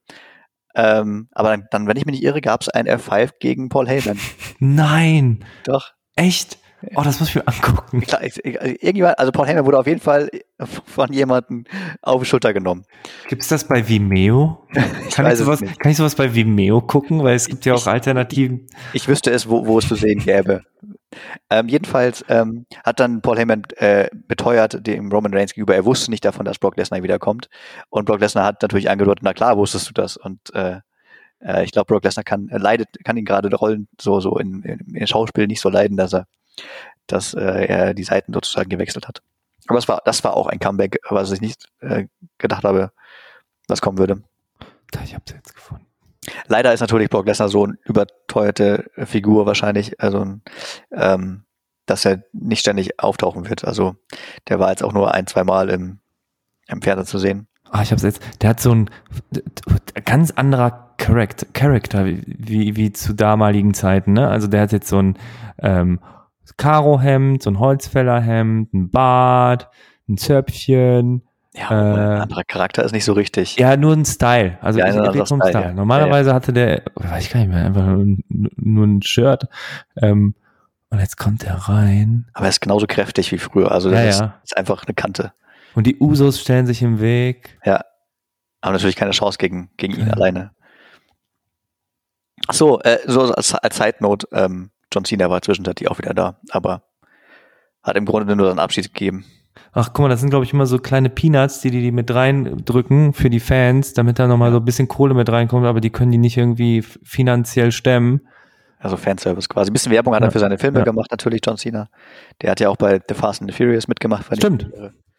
Aber dann, wenn ich mich nicht irre, gab es ein F5 gegen Paul Heyman. Nein! Doch. Echt? Oh, das muss ich mir angucken. Klar, Paul Heyman wurde auf jeden Fall von jemandem auf die Schulter genommen. Gibt's das bei Vimeo? Kann ich sowas bei Vimeo gucken? Weil es gibt ja auch Alternativen. Ich wüsste es, wo es zu sehen gäbe. Jedenfalls hat dann Paul Heyman beteuert dem Roman Reigns gegenüber, er wusste nicht davon, dass Brock Lesnar wiederkommt. Und Brock Lesnar hat natürlich angedeutet, na klar, wusstest du das. Und ich glaube, Brock Lesnar kann ihn gerade rollen, so in Schauspiel nicht so leiden, dass er die Seiten sozusagen gewechselt hat. Aber das war auch ein Comeback, was ich nicht gedacht habe, was kommen würde. Ich habe es jetzt gefunden. Leider ist natürlich Brock Lesnar so eine überteuerte Figur wahrscheinlich, also dass er nicht ständig auftauchen wird. Also der war jetzt auch nur ein, zwei Mal im Fernsehen zu sehen. Ich habe es jetzt. Der hat so ein ganz anderer Charakter wie zu damaligen Zeiten. Ne? Also der hat jetzt so ein Karohemd, so ein Holzfällerhemd, ein Bart, ein Zöpfchen. Ja, ein anderer Charakter ist nicht so richtig. Ja, nur ein Style. Also ja, Style. Ja. Normalerweise hatte der, weiß ich gar nicht mehr, einfach nur ein Shirt. Und jetzt kommt er rein. Aber er ist genauso kräftig wie früher. Also das ist einfach eine Kante. Und die Usos stellen sich im Weg. Ja, haben natürlich keine Chance gegen ihn alleine. Achso, so als Side-Note, John Cena war zwischenzeitlich auch wieder da, aber hat im Grunde nur seinen Abschied gegeben. ach guck mal, das sind glaube ich immer so kleine Peanuts, die mit reindrücken für die Fans, damit da nochmal so ein bisschen Kohle mit reinkommt, aber die können die nicht irgendwie finanziell stemmen. Also Fanservice quasi. Ein bisschen Werbung hat er für seine Filme gemacht, natürlich, John Cena. Der hat ja auch bei The Fast and the Furious mitgemacht. Stimmt.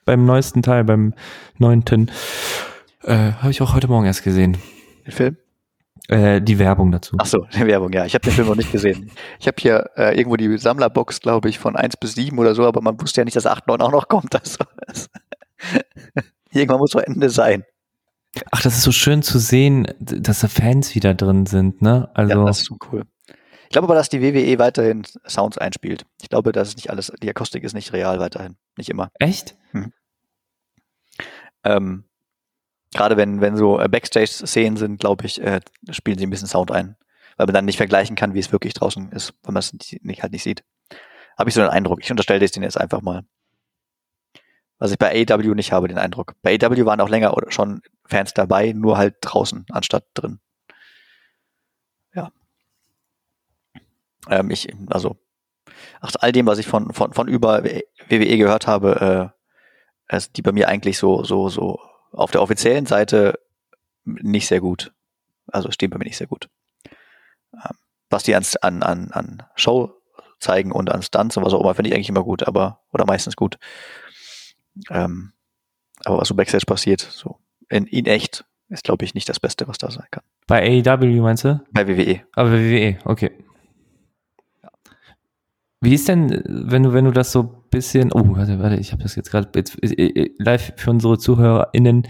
Beim neuesten Teil, beim 9. Habe ich auch heute Morgen erst gesehen. Den Film? Die Werbung dazu. Ach so, die Werbung, ja. Ich habe den Film noch nicht gesehen. Ich habe hier irgendwo die Sammlerbox, glaube ich, von 1 bis 7 oder so, aber man wusste ja nicht, dass 8, 9 auch noch kommt. Also, irgendwann muss doch Ende sein. Ach, das ist so schön zu sehen, dass da Fans wieder drin sind, ne? Also, ja, das ist so cool. Ich glaube aber, dass die WWE weiterhin Sounds einspielt. Ich glaube, das ist nicht alles, die Akustik ist nicht real weiterhin. Nicht immer. Echt? Mhm. Gerade wenn so Backstage-Szenen sind, glaube ich, spielen sie ein bisschen Sound ein. Weil man dann nicht vergleichen kann, wie es wirklich draußen ist, weil man es nicht sieht. Habe ich so einen Eindruck. Ich unterstelle das denen jetzt einfach mal. Was ich bei AEW nicht habe, den Eindruck. Bei AEW waren auch länger schon Fans dabei, nur halt draußen, anstatt drin. Ja. All dem, was ich von über WWE gehört habe, die bei mir eigentlich so auf der offiziellen Seite nicht sehr gut. Also stehen bei mir nicht sehr gut. Was die an Show zeigen und an Stunts und was auch immer, finde ich eigentlich immer gut, oder meistens gut. Aber was so Backstage passiert, so in echt, ist glaube ich nicht das Beste, was da sein kann. Bei AEW meinst du? Bei WWE. Aber bei WWE, okay. Wie ist denn, wenn du das so ein bisschen, warte, ich habe das jetzt gerade live für unsere ZuhörerInnen,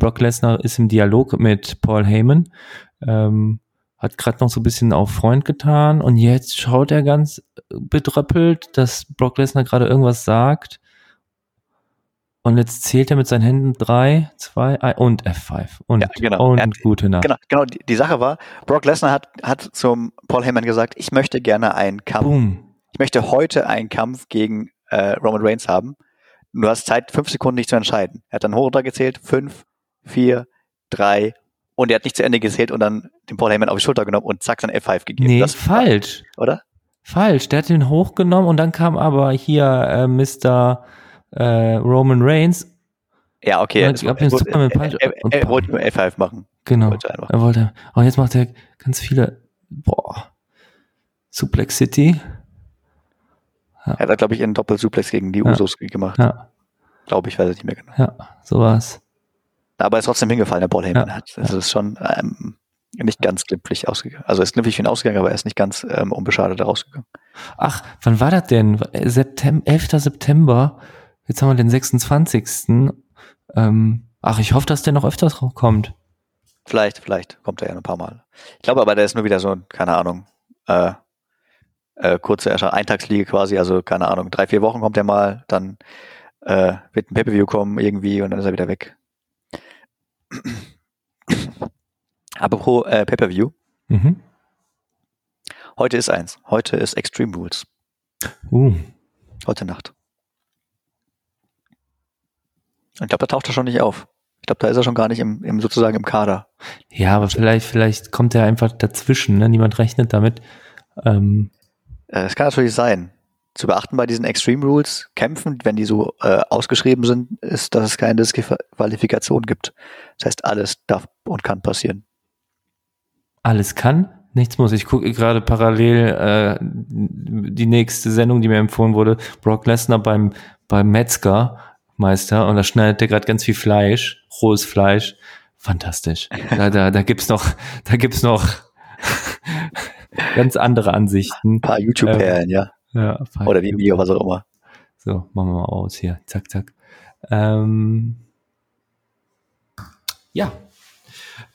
Brock Lesnar ist im Dialog mit Paul Heyman, hat gerade noch so ein bisschen auf Freund getan und jetzt schaut er ganz bedröppelt, dass Brock Lesnar gerade irgendwas sagt und jetzt zählt er mit seinen Händen 3, 2, 1 und F5 und, ja, genau. Und gute Nacht. Genau, die Sache war, Brock Lesnar hat zum Paul Heyman gesagt, ich möchte gerne einen Kampf. Boom. Ich möchte heute einen Kampf gegen Roman Reigns haben. Du hast Zeit, 5 Sekunden nicht zu entscheiden. Er hat dann hoch runtergezählt, 5, 4, 3 und er hat nicht zu Ende gezählt und dann den Paul Heyman auf die Schulter genommen und zack, dann F5 gegeben. Nee, das falsch. Oder? Falsch, der hat den hochgenommen und dann kam aber hier Mr. Roman Reigns. Ja, okay. Er wollte nur F5 machen. Genau, er wollte. Und jetzt macht er ganz viele Suplexity. Ja. Er hat, glaube ich, einen Doppelsuplex gegen die Usos gemacht. Ja. Glaube ich, weiß ich nicht mehr genau. Ja, sowas. Aber er ist trotzdem hingefallen, der Paul Heyman. Das ist schon nicht ganz glimpflich ausgegangen. Also er ist glimpflich für ihn ausgegangen, aber er ist nicht ganz unbeschadet rausgegangen. Ach, wann war das denn? 11. September. Jetzt haben wir den 26. Ich hoffe, dass der noch öfters kommt. Vielleicht kommt er ja noch ein paar Mal. Ich glaube aber, der ist nur wieder so, keine Ahnung, kurze Erscheinung, Eintagsfliege quasi, also keine Ahnung, 3-4 Wochen kommt er mal, dann wird ein Pay-Per-View kommen irgendwie und dann ist er wieder weg. Apropos Pay-Per-View. Mhm. Heute ist eins. Heute ist Extreme Rules. Heute Nacht. Und ich glaube, da taucht er schon nicht auf. Ich glaube, da ist er schon gar nicht sozusagen im Kader. Ja, aber vielleicht kommt er einfach dazwischen, ne? Niemand rechnet damit. Es kann natürlich sein. Zu beachten bei diesen Extreme Rules, kämpfen, wenn die so ausgeschrieben sind, ist, dass es keine Disqualifikation gibt. Das heißt, alles darf und kann passieren. Alles kann? Nichts muss. Ich gucke gerade parallel die nächste Sendung, die mir empfohlen wurde, Brock Lesnar beim Metzgermeister und da schneidet der gerade ganz viel Fleisch, rohes Fleisch. Fantastisch. Da gibt's noch ganz andere Ansichten. Ein paar YouTube-Perlen, ja. Oder wie Video, was auch immer. So, machen wir mal aus hier. Zack, zack.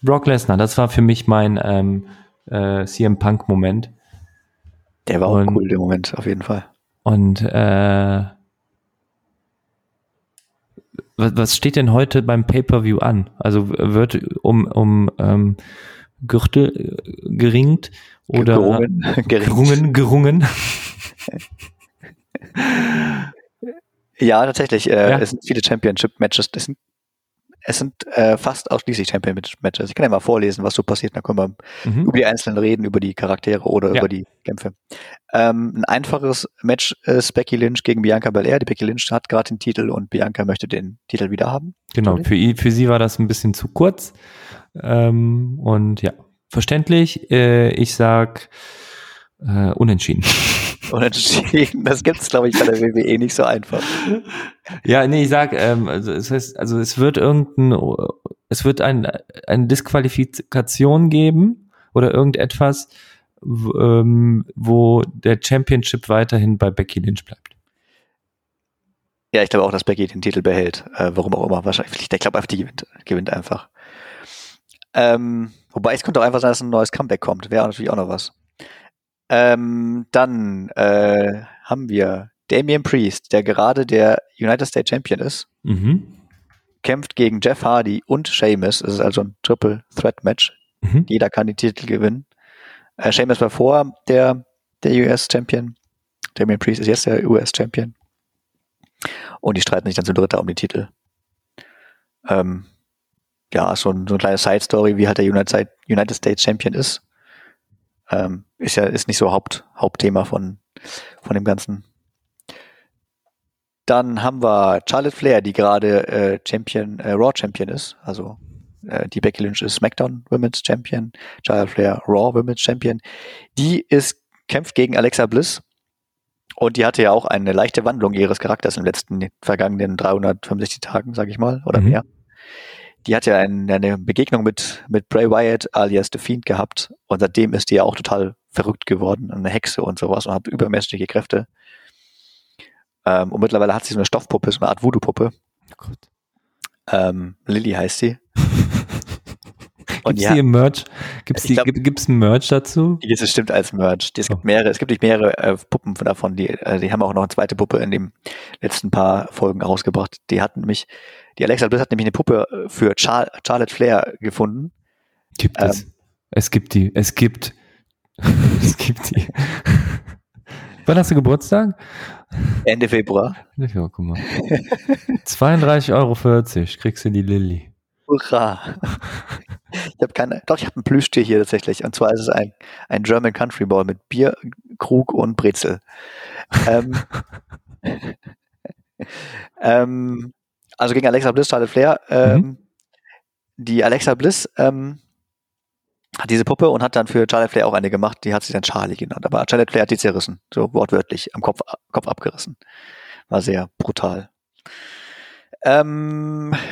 Brock Lesnar, das war für mich mein CM Punk-Moment. Der war auch cool, der Moment, auf jeden Fall. Und was steht denn heute beim Pay-Per-View an? Also wird um Gürtel geringt oder gerungen. Ja, tatsächlich. Es sind viele Championship-Matches. Es sind fast ausschließlich Champion-Matches. Ich kann ja mal vorlesen, was so passiert. Dann können wir über die Einzelnen reden, über die Charaktere oder über die Kämpfe. Ein einfaches Match ist Becky Lynch gegen Bianca Belair. Die Becky Lynch hat gerade den Titel und Bianca möchte den Titel wieder haben. Genau, für sie war das ein bisschen zu kurz. Und ja, verständlich. Ich sag unentschieden. Unentschieden, das gibt's, glaube ich, bei der WWE nicht so einfach. Ja, nee, ich sag, das heißt, also es wird eine Disqualifikation geben oder irgendetwas, wo der Championship weiterhin bei Becky Lynch bleibt. Ja, ich glaube auch, dass Becky den Titel behält, warum auch immer, wahrscheinlich. Ich glaube einfach, die gewinnt einfach. Wobei es könnte auch einfach sein, dass ein neues Comeback kommt, wäre natürlich auch noch was. Dann haben wir Damien Priest, der gerade der United States Champion ist, kämpft gegen Jeff Hardy und Sheamus. Es ist also ein Triple Threat Match. Jeder kann den Titel gewinnen. Sheamus war vorher der US Champion. Damien Priest ist jetzt der US Champion. Und die streiten sich dann zu dritter um den Titel. Ja, so eine kleine Side-Story, wie halt der United States Champion ist. Ist nicht so Hauptthema von dem Ganzen. Dann haben wir Charlotte Flair, die gerade Raw Champion ist. Also die Becky Lynch ist SmackDown Women's Champion, Charlotte Flair Raw Women's Champion. Die kämpft gegen Alexa Bliss und die hatte ja auch eine leichte Wandlung ihres Charakters in den vergangenen 365 Tagen, sage ich mal, oder mehr. Die hat ja eine Begegnung mit Bray Wyatt alias The Fiend gehabt und seitdem ist die ja auch total verrückt geworden, eine Hexe und sowas und hat übermenschliche Kräfte. Und mittlerweile hat sie so eine Stoffpuppe, so eine Art Voodoo-Puppe. Lilly heißt sie. Gibt es Merch? Gibt's ein Merch dazu? Das stimmt als Merch. Es gibt mehrere Puppen davon. Die haben auch noch eine zweite Puppe in den letzten paar Folgen rausgebracht. Die Alexa Bliss hat nämlich eine Puppe für Charlotte Flair gefunden. Gibt es? Es gibt die. Es gibt die. Wann hast du Geburtstag? Ende Februar. Guck mal. 32,40 € kriegst du die Lilly. Hurra! Ich habe ein Plüschtier hier tatsächlich. Und zwar ist es ein German Country Ball mit Bier, Krug und Brezel. Also gegen Alexa Bliss, Charlotte Flair. Die Alexa Bliss hat diese Puppe und hat dann für Charlotte Flair auch eine gemacht. Die hat sie dann Charlie genannt. Aber Charlotte Flair hat die zerrissen. So wortwörtlich. Am Kopf abgerissen. War sehr brutal. Ich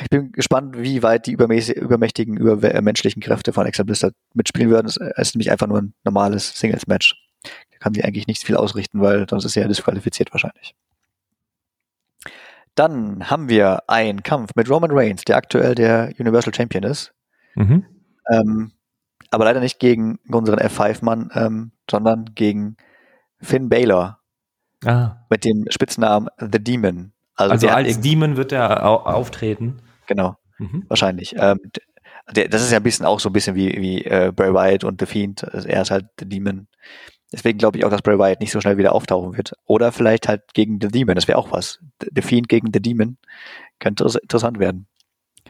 bin gespannt, wie weit die übermächtigen, übermenschlichen Kräfte von Alexa Bliss mitspielen würden. Es ist nämlich einfach nur ein normales Singles-Match. Da kann sie eigentlich nicht viel ausrichten, weil sonst ist sie ja disqualifiziert wahrscheinlich. Dann haben wir einen Kampf mit Roman Reigns, der aktuell der Universal Champion ist. Aber leider nicht gegen unseren F5-Mann, sondern gegen Finn Balor. Mit dem Spitznamen The Demon. Also als Demon wird er auftreten. Genau, wahrscheinlich. Das ist ja ein bisschen wie Bray Wyatt und The Fiend. Er ist halt The Demon. Deswegen glaube ich auch, dass Bray Wyatt nicht so schnell wieder auftauchen wird. Oder vielleicht halt gegen The Demon, das wäre auch was. The Fiend gegen The Demon könnte interessant werden.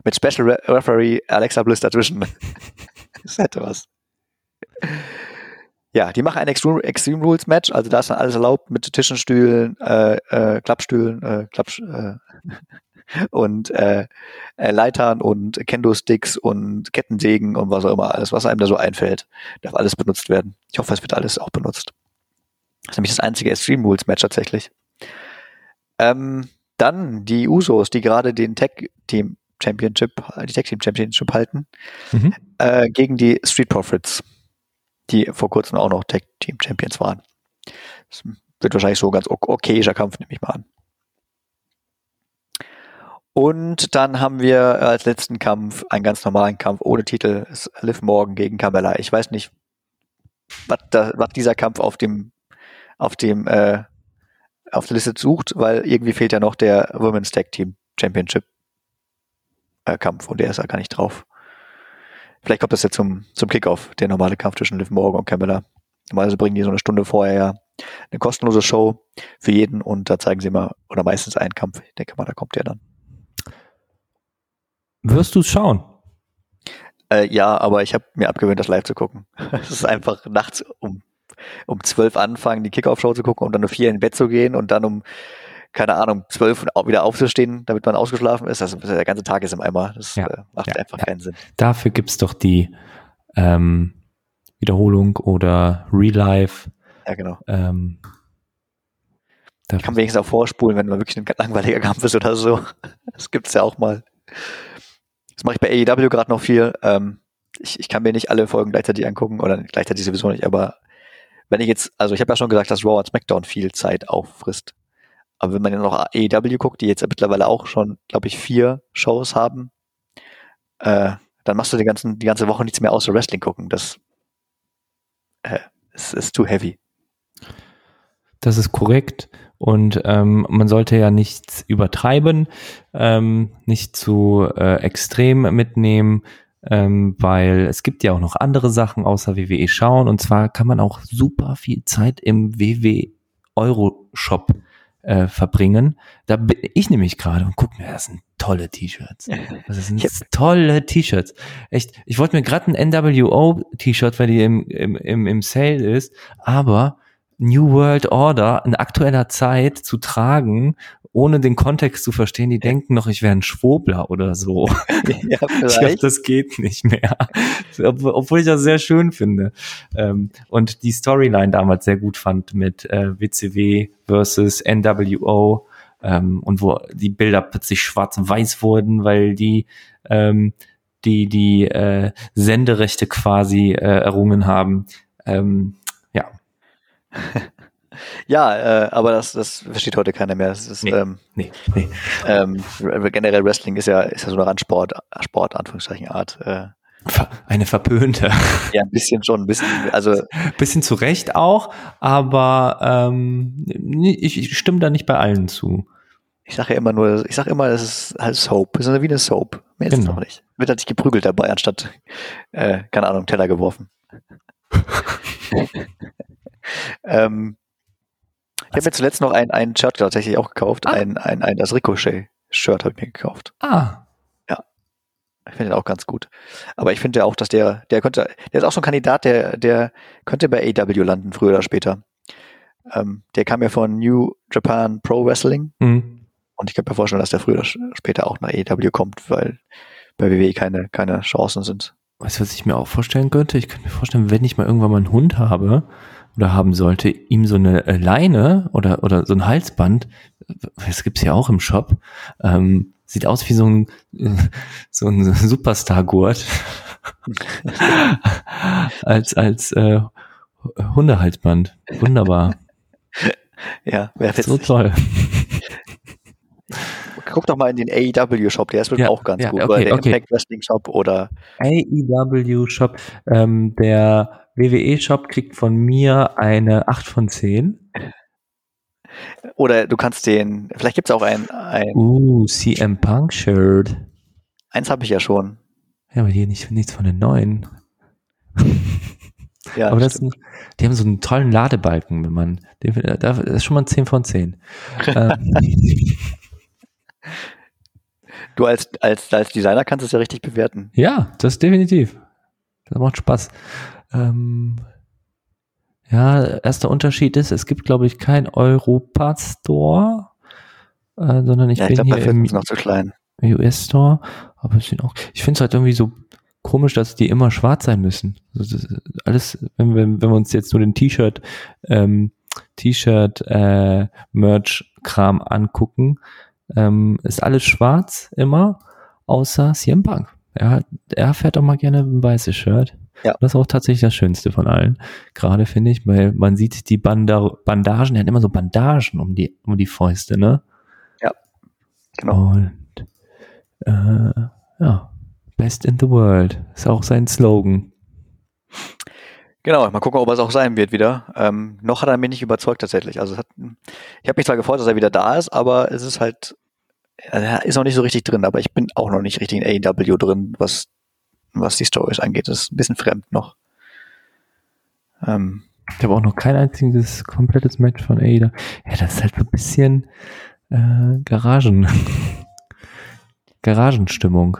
Mit Special Referee Alexa Bliss dazwischen. Das hätte was. Ja, die machen ein Extreme Rules Match, also da ist dann alles erlaubt mit Tischenstühlen, Klappstühlen, und Leitern und Kendo-Sticks und Kettensägen und was auch immer alles, was einem da so einfällt, darf alles benutzt werden. Ich hoffe, es wird alles auch benutzt. Das ist nämlich das einzige Extreme Rules Match tatsächlich. Dann die Usos, die gerade den Tag Team Championship halten, gegen die Street Profits, die vor kurzem auch noch Tag-Team-Champions waren. Das wird wahrscheinlich so ein ganz okayischer Kampf, nehme ich mal an. Und dann haben wir als letzten Kampf einen ganz normalen Kampf ohne Titel. Es ist Liv Morgan gegen Carmella. Ich weiß nicht, was dieser Kampf auf der Liste sucht, weil irgendwie fehlt ja noch der Women's Tag-Team-Championship Kampf und der ist ja gar nicht drauf. Vielleicht kommt das jetzt zum Kickoff, der normale Kampf zwischen Liv Morgan und Carmella. Normalerweise bringen die so eine Stunde vorher ja eine kostenlose Show für jeden und da zeigen sie immer oder meistens einen Kampf. Ich denke mal, da kommt der dann. Wirst du es schauen? Ja, aber ich habe mir abgewöhnt, das live zu gucken. Es ist einfach nachts um 12 anfangen, die Kickoff-Show zu gucken, um dann um 4 ins Bett zu gehen und dann um, keine Ahnung, 12 wieder aufzustehen, damit man ausgeschlafen ist. Also der ganze Tag ist im Eimer. Das macht einfach keinen Sinn. Dafür gibt es doch die Wiederholung oder Relive. Ja, genau. Ich kann wenigstens auch vorspulen, wenn man wirklich ein langweiliger Kampf ist oder so. Das gibt es ja auch mal. Das mache ich bei AEW gerade noch viel. Ich kann mir nicht alle Folgen gleichzeitig angucken oder gleichzeitig sowieso nicht, aber wenn ich jetzt, also ich habe ja schon gesagt, dass Raw und SmackDown viel Zeit auffrisst. Aber wenn man ja noch AEW guckt, die jetzt mittlerweile auch schon, glaube ich, 4 Shows haben, dann machst du die ganze Woche nichts mehr außer Wrestling gucken. Das ist too heavy. Das ist korrekt. Und man sollte ja nichts übertreiben, nicht zu extrem mitnehmen, weil es gibt ja auch noch andere Sachen außer WWE schauen. Und zwar kann man auch super viel Zeit im WWE-Euro-Shop verbringen. Da bin ich nämlich gerade und guck mir, das sind tolle T-Shirts. Das sind tolle T-Shirts. Echt, ich wollte mir gerade ein NWO-T-Shirt, weil die im Sale ist, aber New World Order in aktueller Zeit zu tragen, ohne den Kontext zu verstehen, die denken noch, ich wäre ein Schwobler oder so. Ja, ich glaube, das geht nicht mehr. Obwohl ich das sehr schön finde. Und die Storyline damals sehr gut fand mit WCW versus NWO und wo die Bilder plötzlich schwarz und weiß wurden, weil die Senderechte quasi errungen haben. Ja, aber das versteht heute keiner mehr. Das ist, nee. Generell Wrestling ist ja so eine Randsport, Anführungszeichen, Art. Eine verpönte. Ja, ein bisschen. Also ein bisschen zu Recht auch, aber ich stimme da nicht bei allen zu. Ich sage immer, es ist halt Soap. Es ist wie eine Soap. Mehr ist es noch nicht. Wird halt sich geprügelt dabei, anstatt, keine Ahnung, Teller geworfen. Ich habe mir zuletzt noch ein Shirt tatsächlich auch gekauft, ein das Ricochet-Shirt habe ich mir gekauft. Ja, ich finde den auch ganz gut. Aber ich finde ja auch, dass der ist auch so ein Kandidat, der könnte bei AEW landen, früher oder später. Der kam ja von New Japan Pro Wrestling und ich kann mir vorstellen, dass der früher oder später auch nach AEW kommt, weil bei WWE keine Chancen sind. Weißt du, was ich mir auch vorstellen könnte? Ich könnte mir vorstellen, wenn ich mal irgendwann mal einen Hund habe oder haben sollte, ihm so eine Leine oder so ein Halsband, das gibt's ja auch im Shop, sieht aus wie so ein Superstar-Gurt als Hundehalsband. Wunderbar. Ja, wäre so toll. Guck doch mal in den AEW-Shop, der ist wirklich auch ganz gut. Okay, oder der Impact Wrestling-Shop oder AEW-Shop. Der WWE-Shop kriegt von mir eine 8 von 10. Oder du kannst vielleicht gibt es auch ein CM Punk-Shirt. Eins habe ich ja schon. Ja, aber hier nichts von den neuen. Ja, aber die haben so einen tollen Ladebalken, wenn man, das ist schon mal ein 10 von 10. Du als Designer kannst es ja richtig bewerten. Ja, das definitiv. Das macht Spaß. Erster Unterschied ist, es gibt, glaube ich, keinen Europa-Store, sondern ich bin hier im noch zu klein. US-Store. Aber ich finde es halt irgendwie so komisch, dass die immer schwarz sein müssen. Also das alles, wenn wir uns jetzt nur den T-Shirt-Merch-Kram angucken, ist alles schwarz immer, außer CM Punk. Er fährt auch mal gerne ein weißes Shirt. Ja. Das ist auch tatsächlich das Schönste von allen. Gerade finde ich, weil man sieht die Bandagen, er hat immer so Bandagen um die Fäuste, ne? Ja, genau. Und Best in the World ist auch sein Slogan. Genau, mal gucken, ob er es auch sein wird wieder. Noch hat er mich nicht überzeugt tatsächlich. Also ich habe mich zwar gefreut, dass er wieder da ist, aber es ist halt, er ist noch nicht so richtig drin, aber ich bin auch noch nicht richtig in AEW drin, was die Storys angeht. Das ist ein bisschen fremd noch. Ich habe auch noch kein einziges komplettes Match von AEW. Ja, das ist halt so ein bisschen Garagenstimmung.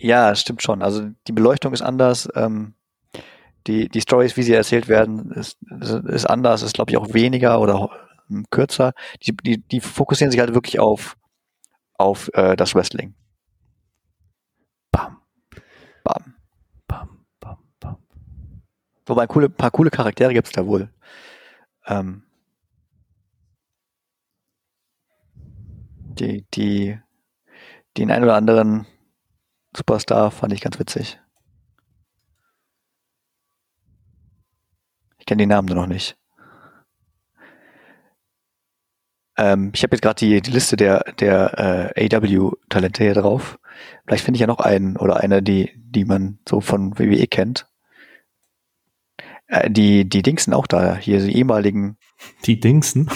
Ja, stimmt schon. Also die Beleuchtung ist anders. Die Storys, wie sie erzählt werden, ist anders. Ist, glaube ich, auch weniger oder kürzer. Die fokussieren sich halt wirklich auf das Wrestling. Bam. Bam. Bam, bam, bam. Wobei ein paar coole Charaktere gibt es da wohl. Den einen oder anderen Superstar fand ich ganz witzig. Ich kenne die Namen nur noch nicht. Ich habe jetzt gerade die Liste der AEW-Talente hier drauf. Vielleicht finde ich ja noch einen oder eine, die man so von WWE kennt. Die Dings sind auch da. Hier die ehemaligen. Die Dingsen?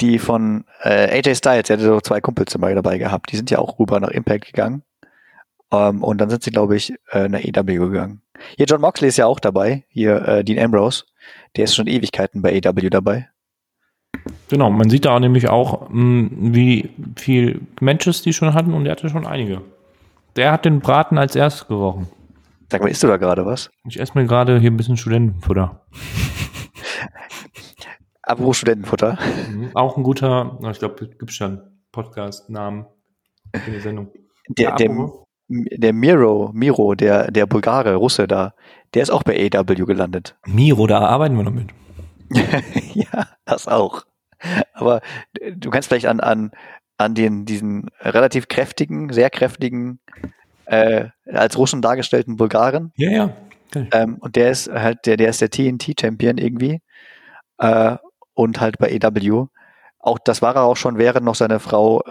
Die von AJ Styles, der hatte so zwei Kumpels dabei gehabt. Die sind ja auch rüber nach Impact gegangen. Und dann sind sie, glaube ich, nach AEW gegangen. Hier, John Moxley ist ja auch dabei. Hier, Dean Ambrose. Der ist schon Ewigkeiten bei AEW dabei. Genau, man sieht da nämlich auch, wie viel Matches die schon hatten. Und der hatte schon einige. Der hat den Braten als erstes gerochen. Sag mal, isst du da gerade was? Ich esse mir gerade hier ein bisschen Studentenfutter. Apropos Studentenfutter. Mhm. Auch ein guter, ich glaube, gibt es schon Podcast-Namen für die Sendung. Der Miro, der Bulgare, Russe da, der ist auch bei AEW gelandet. Miro, da arbeiten wir noch mit. Ja, das auch. Aber du kannst vielleicht an diesen relativ kräftigen, sehr kräftigen, als Russen dargestellten Bulgaren. Ja, ja. Okay. Und der ist halt, der ist der TNT-Champion irgendwie. Und halt bei AEW. Auch das war er auch schon, während noch seine Frau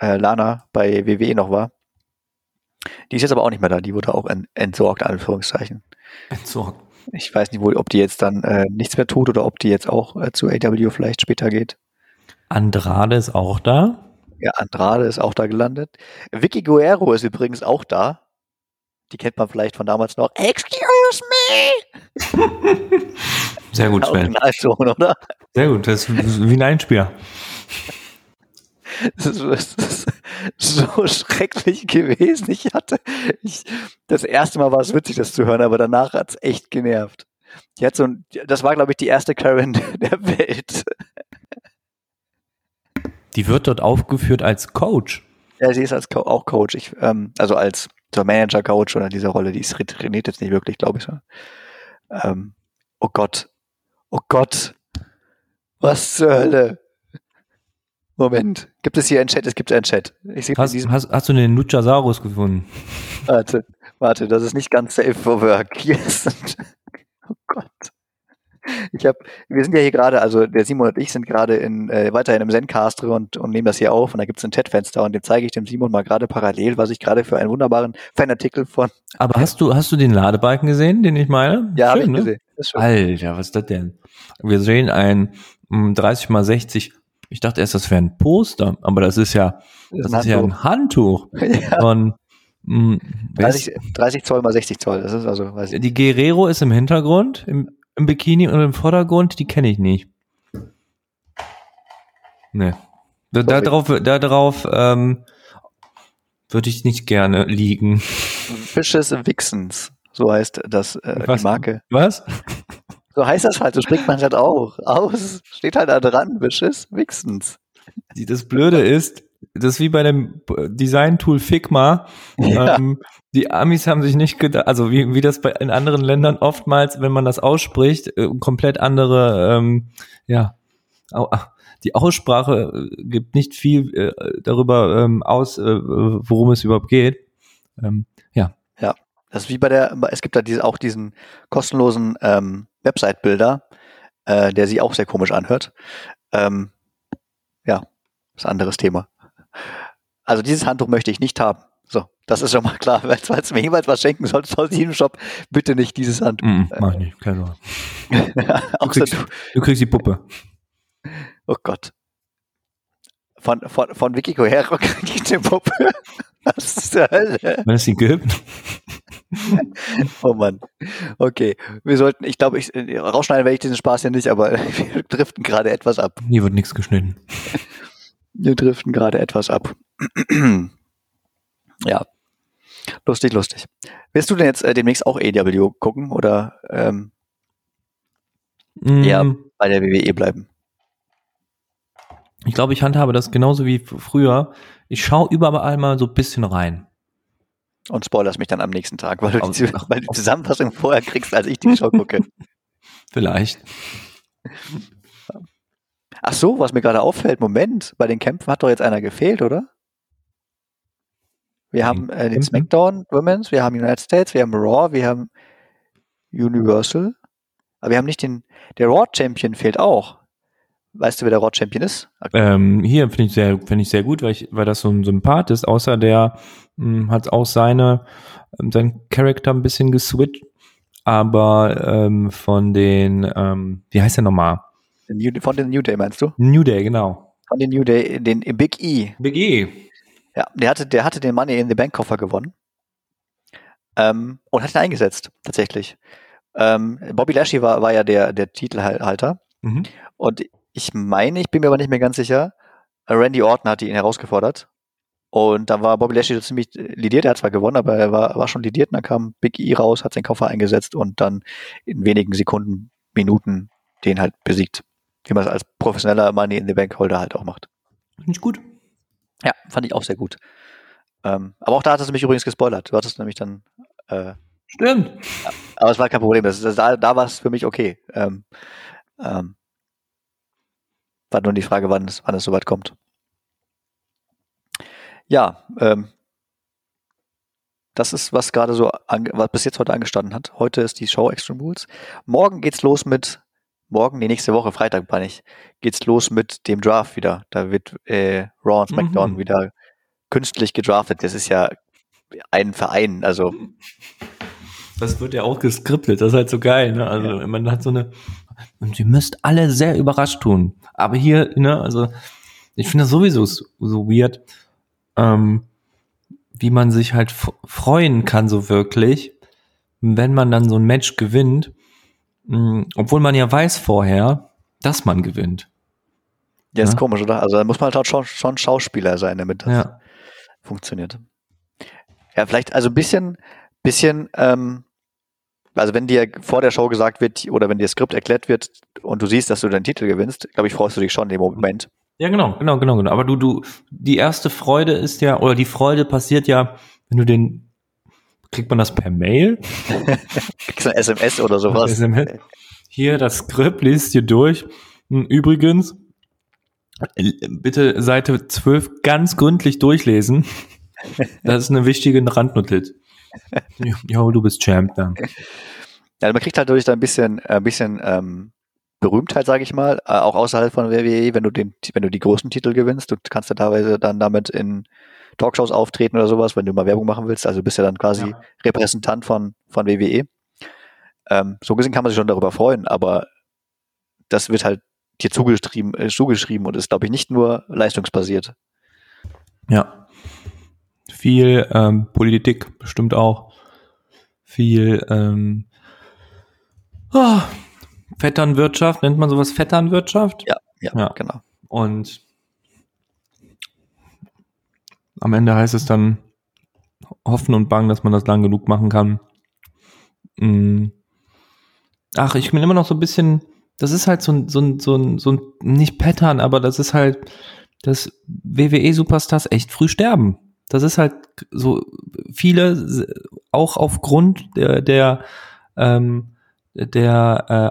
Lana bei WWE noch war. Die ist jetzt aber auch nicht mehr da. Die wurde auch entsorgt, in Anführungszeichen. Entsorgt. Ich weiß nicht, ob die jetzt dann nichts mehr tut oder ob die jetzt auch zu AEW vielleicht später geht. Andrade ist auch da. Ja, Andrade ist auch da gelandet. Vicky Guerrero ist übrigens auch da. Die kennt man vielleicht von damals noch. Excuse me! Sehr gut, Sven. Oder? Sehr gut, das ist wie ein Einspieler. Das ist so schrecklich gewesen. Das erste Mal war es witzig, das zu hören, aber danach hat es echt genervt. Das war, glaube ich, die erste Karen der Welt. Die wird dort aufgeführt als Coach. Ja, sie ist auch Coach. Also als Manager-Coach oder diese Rolle, die ist trainiert jetzt nicht wirklich, glaube ich. Oh Gott. Oh Gott, was zur Hölle? Moment, gibt es hier einen Chat? Es gibt einen Chat. Hast du den Luchasaurus gefunden? Warte, das ist nicht ganz safe for work. Yes. Oh Gott. Wir sind ja hier gerade, also der Simon und ich sind gerade weiterhin im Zencast drin und nehmen das hier auf und da gibt es ein Chatfenster und dem zeige ich dem Simon mal gerade parallel, was ich gerade für einen wunderbaren Fanartikel von... Aber hast du den Ladebalken gesehen, den ich meine? Ja, habe ich gesehen. Alter, was ist das denn? Wir sehen ein 30x60. Ich dachte erst, das wäre ein Poster, aber das ist ja ein Handtuch. Ja. Von 30 Zoll mal 60 Zoll. Das ist also, weiß ich. Die Guerrero ist im Hintergrund, im Bikini und im Vordergrund, die kenne ich nicht. Ne. Darauf würde ich nicht gerne liegen. Fisches Wixens. So heißt das die Marke. Was? So heißt das halt, so spricht man halt auch aus. Steht halt da dran, Wisches Wixens. Das Blöde ist, das ist wie bei dem Design-Tool Figma. Ja. Die Amis haben sich nicht gedacht, also wie das in anderen Ländern oftmals, wenn man das ausspricht, komplett andere, die Aussprache gibt nicht viel darüber aus, worum es überhaupt geht. Ja. Das ist wie es gibt da auch diesen kostenlosen Website-Bilder, der sich auch sehr komisch anhört. Ja, ist ein anderes Thema. Also dieses Handtuch möchte ich nicht haben. So, das ist schon mal klar. Falls mir jemand was schenken sollte aus diesem Shop, bitte nicht dieses Handtuch. Mach ich nicht, keine Sorge. Du kriegst die Puppe. Oh Gott. Von Vicky Guerrero kriege ich die Puppe. Was ist der Hölle? Wenn es die gibt. Oh Mann. Okay. Wir sollten, ich glaube, rausschneiden werde ich diesen Spaß ja nicht, aber wir driften gerade etwas ab. Hier wird nichts geschnitten. Wir driften gerade etwas ab. Ja. Lustig, lustig. Willst du denn jetzt demnächst auch AEW gucken oder eher bei der WWE bleiben? Ich glaube, ich handhabe das genauso wie früher. Ich schaue überall mal so ein bisschen rein. Und spoilerst mich dann am nächsten Tag, weil du die Zusammenfassung vorher kriegst, als ich die Show gucke. Vielleicht. Ach so, was mir gerade auffällt, Moment, bei den Kämpfen hat doch jetzt einer gefehlt, oder? Wir haben den SmackDown Women's, wir haben United States, wir haben Raw, wir haben Universal, aber wir haben nicht der Raw Champion fehlt auch. Weißt du, wer der Raw Champion ist? Hier finde ich sehr gut, weil das so ein Sympath ist, außer der hat auch seinen Charakter ein bisschen geswitcht, aber von den, wie heißt der nochmal? Von den New Day meinst du? New Day, genau. Von den New Day, den Big E. Big E. Ja, der hatte den Money in the Bank Koffer gewonnen und hat ihn eingesetzt, tatsächlich. Bobby Lashley war ja der Titelhalter und ich meine, ich bin mir aber nicht mehr ganz sicher, Randy Orton hat ihn herausgefordert und da war Bobby Lashley ziemlich lidiert, er hat zwar gewonnen, aber er war schon lidiert und dann kam Big E raus, hat seinen Koffer eingesetzt und dann in wenigen Sekunden, Minuten den halt besiegt, wie man es als professioneller Money in the Bank Holder halt auch macht. Finde ich gut. Ja, fand ich auch sehr gut. Aber auch da hattest du mich übrigens gespoilert. Du hattest nämlich dann... Stimmt. Ja, aber es war kein Problem. Da war es für mich okay. War nur die Frage, wann es soweit kommt. Ja, das ist, was gerade so was bis jetzt heute angestanden hat. Heute ist die Show Extreme Rules. Morgen geht's los mit... nächste Woche, Freitag, meine ich, geht's los mit dem Draft wieder. Da wird Raw und SmackDown wieder künstlich gedraftet. Das ist ja ein Verein, also. Das wird ja auch geskriptet, das ist halt so geil, ne? Also, ja. Man hat so eine, und ihr müsst alle sehr überrascht tun. Aber hier, ne, also, ich finde das sowieso so weird, wie man sich halt freuen kann, so wirklich, wenn man dann so ein Match gewinnt. Obwohl man ja weiß vorher, dass man gewinnt. Ja, ist komisch, oder? Also da muss man halt schon Schauspieler sein, damit das funktioniert. Ja, vielleicht, also ein bisschen, also wenn dir vor der Show gesagt wird oder wenn dir das Skript erklärt wird und du siehst, dass du deinen Titel gewinnst, glaube ich, freust du dich schon im Moment. Ja, genau. Aber die erste Freude ist ja, oder die Freude passiert ja, wenn du kriegt man das per Mail? Kriegst du ein SMS oder sowas? SMS. Hier, das Skript, liest dir durch. Übrigens, bitte Seite 12 ganz gründlich durchlesen. Das ist eine wichtige Randnotiz. Jo, du bist Champ dann. Ja, man kriegt halt dadurch da ein bisschen Berühmtheit, sage ich mal, auch außerhalb von WWE, wenn du die großen Titel gewinnst. Du kannst ja teilweise dann damit in Talkshows auftreten oder sowas, wenn du mal Werbung machen willst. Also bist ja dann quasi Repräsentant von WWE. So gesehen kann man sich schon darüber freuen, aber das wird halt dir zugeschrieben und ist, glaube ich, nicht nur leistungsbasiert. Ja. Viel Politik bestimmt auch. Viel Vetternwirtschaft, nennt man sowas Vetternwirtschaft? Ja, genau. Und am Ende heißt es dann hoffen und bangen, dass man das lang genug machen kann. Ach, ich bin immer noch so ein bisschen, das ist halt so ein nicht Pattern, aber das ist halt, dass WWE-Superstars echt früh sterben. Das ist halt so, viele, auch aufgrund der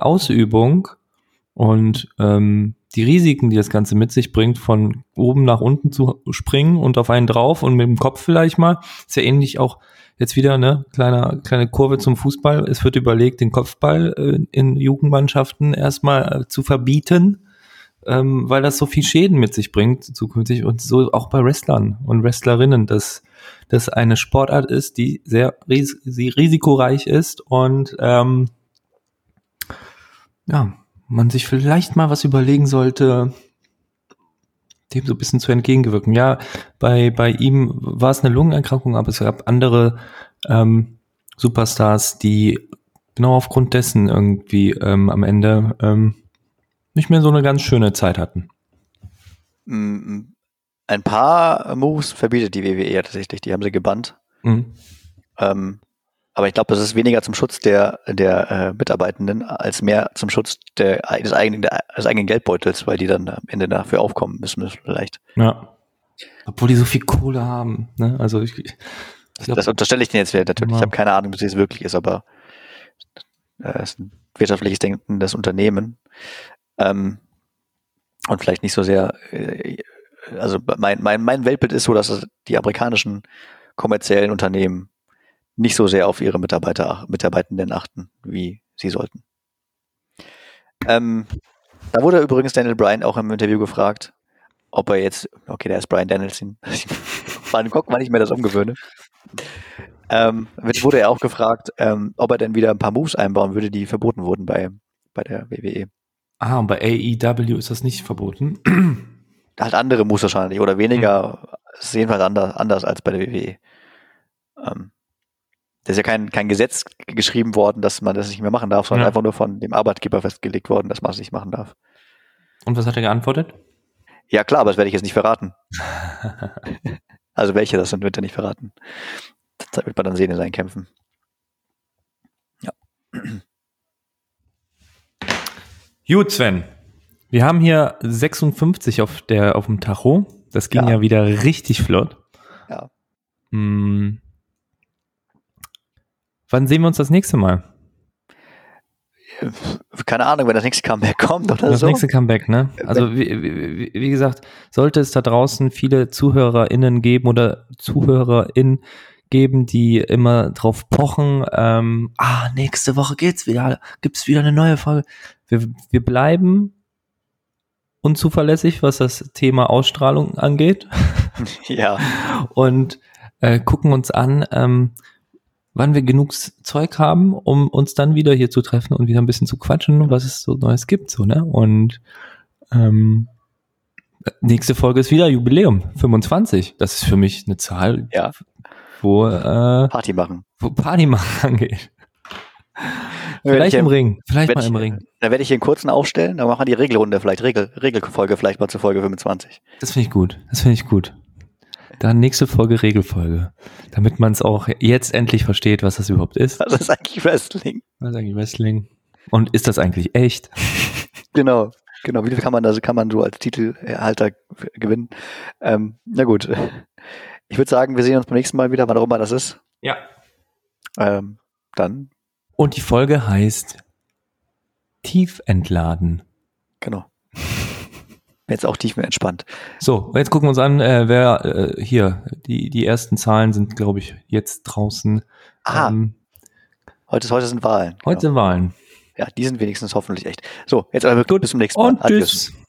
Ausübung und die Risiken, die das Ganze mit sich bringt, von oben nach unten zu springen und auf einen drauf und mit dem Kopf vielleicht mal, ist ja ähnlich auch jetzt wieder, ne, kleine Kurve zum Fußball. Es wird überlegt, den Kopfball in Jugendmannschaften erstmal zu verbieten, weil das so viel Schäden mit sich bringt zukünftig und so auch bei Wrestlern und Wrestlerinnen, dass das eine Sportart ist, die sehr risikoreich ist und man sich vielleicht mal was überlegen sollte, dem so ein bisschen zu entgegenwirken. Ja, bei ihm war es eine Lungenerkrankung, aber es gab andere Superstars, die genau aufgrund dessen irgendwie am Ende nicht mehr so eine ganz schöne Zeit hatten. ein paar Moves verbietet die WWE tatsächlich, die haben sie gebannt. Mhm. Aber ich glaube, das ist weniger zum Schutz der Mitarbeitenden, als mehr zum Schutz des eigenen Geldbeutels, weil die dann am Ende dafür aufkommen müssen vielleicht. Ja. Obwohl die so viel Kohle haben. Ne? Also ich glaub, das unterstelle ich denen jetzt natürlich. Ja. Ich habe keine Ahnung, wie es wirklich ist, aber es ist ein wirtschaftliches Denken des Unternehmens. Und vielleicht nicht so sehr, also mein Weltbild ist so, dass die amerikanischen kommerziellen Unternehmen nicht so sehr auf ihre Mitarbeitenden achten, wie sie sollten. Da wurde übrigens Daniel Bryan auch im Interview gefragt, ob er jetzt, okay, der ist Bryan Danielson, guck mal nicht mehr das Umgewöhne. Wurde er auch gefragt, ob er denn wieder ein paar Moves einbauen würde, die verboten wurden bei der WWE. Ah, und bei AEW ist das nicht verboten? Halt andere Moves wahrscheinlich, oder weniger, ist jedenfalls anders als bei der WWE. Da ist ja kein Gesetz geschrieben worden, dass man das nicht mehr machen darf, sondern einfach nur von dem Arbeitgeber festgelegt worden, dass man es das nicht machen darf. Und was hat er geantwortet? Ja klar, aber das werde ich jetzt nicht verraten. Also welche das sind, wird er nicht verraten. Das wird man dann sehen in seinen Kämpfen. Ja. Gut, Sven. Wir haben hier 56 auf dem Tacho. Das ging ja wieder richtig flott. Ja. Wann sehen wir uns das nächste Mal? Keine Ahnung, wenn das nächste Comeback kommt oder das so. Das nächste Comeback, ne? Also wie gesagt, sollte es da draußen viele ZuhörerInnen geben oder ZuhörerInnen geben, die immer drauf pochen, nächste Woche gibt's wieder eine neue Folge. Wir bleiben unzuverlässig, was das Thema Ausstrahlung angeht. Ja. Und gucken uns an, wann wir genug Zeug haben, um uns dann wieder hier zu treffen und wieder ein bisschen zu quatschen, was es so Neues gibt, so, ne? Und nächste Folge ist wieder Jubiläum, 25. Das ist für mich eine Zahl, wo Party machen. Wo Party machen angeht. Vielleicht im Ring, vielleicht mal im Ring. Da werde ich hier einen kurzen aufstellen, dann machen wir die Regelrunde vielleicht, Regelfolge vielleicht mal zur Folge 25. Das finde ich gut. Dann nächste Folge Regelfolge, damit man es auch jetzt endlich versteht, was das überhaupt ist. Was ist eigentlich Wrestling? Und ist das eigentlich echt? Genau. Wie viel kann man so als Titelhalter gewinnen? Na gut. Ich würde sagen, wir sehen uns beim nächsten Mal wieder, wann auch immer das ist. Ja. Dann. Und die Folge heißt Tief entladen. Genau. Jetzt auch tiefenentspannt. So, jetzt gucken wir uns an, wer hier, die ersten Zahlen sind, glaube ich, jetzt draußen. Heute sind Wahlen. Genau. Ja, die sind wenigstens hoffentlich echt. So, jetzt aber wirklich bis zum nächsten Mal. Und tschüss. Adios.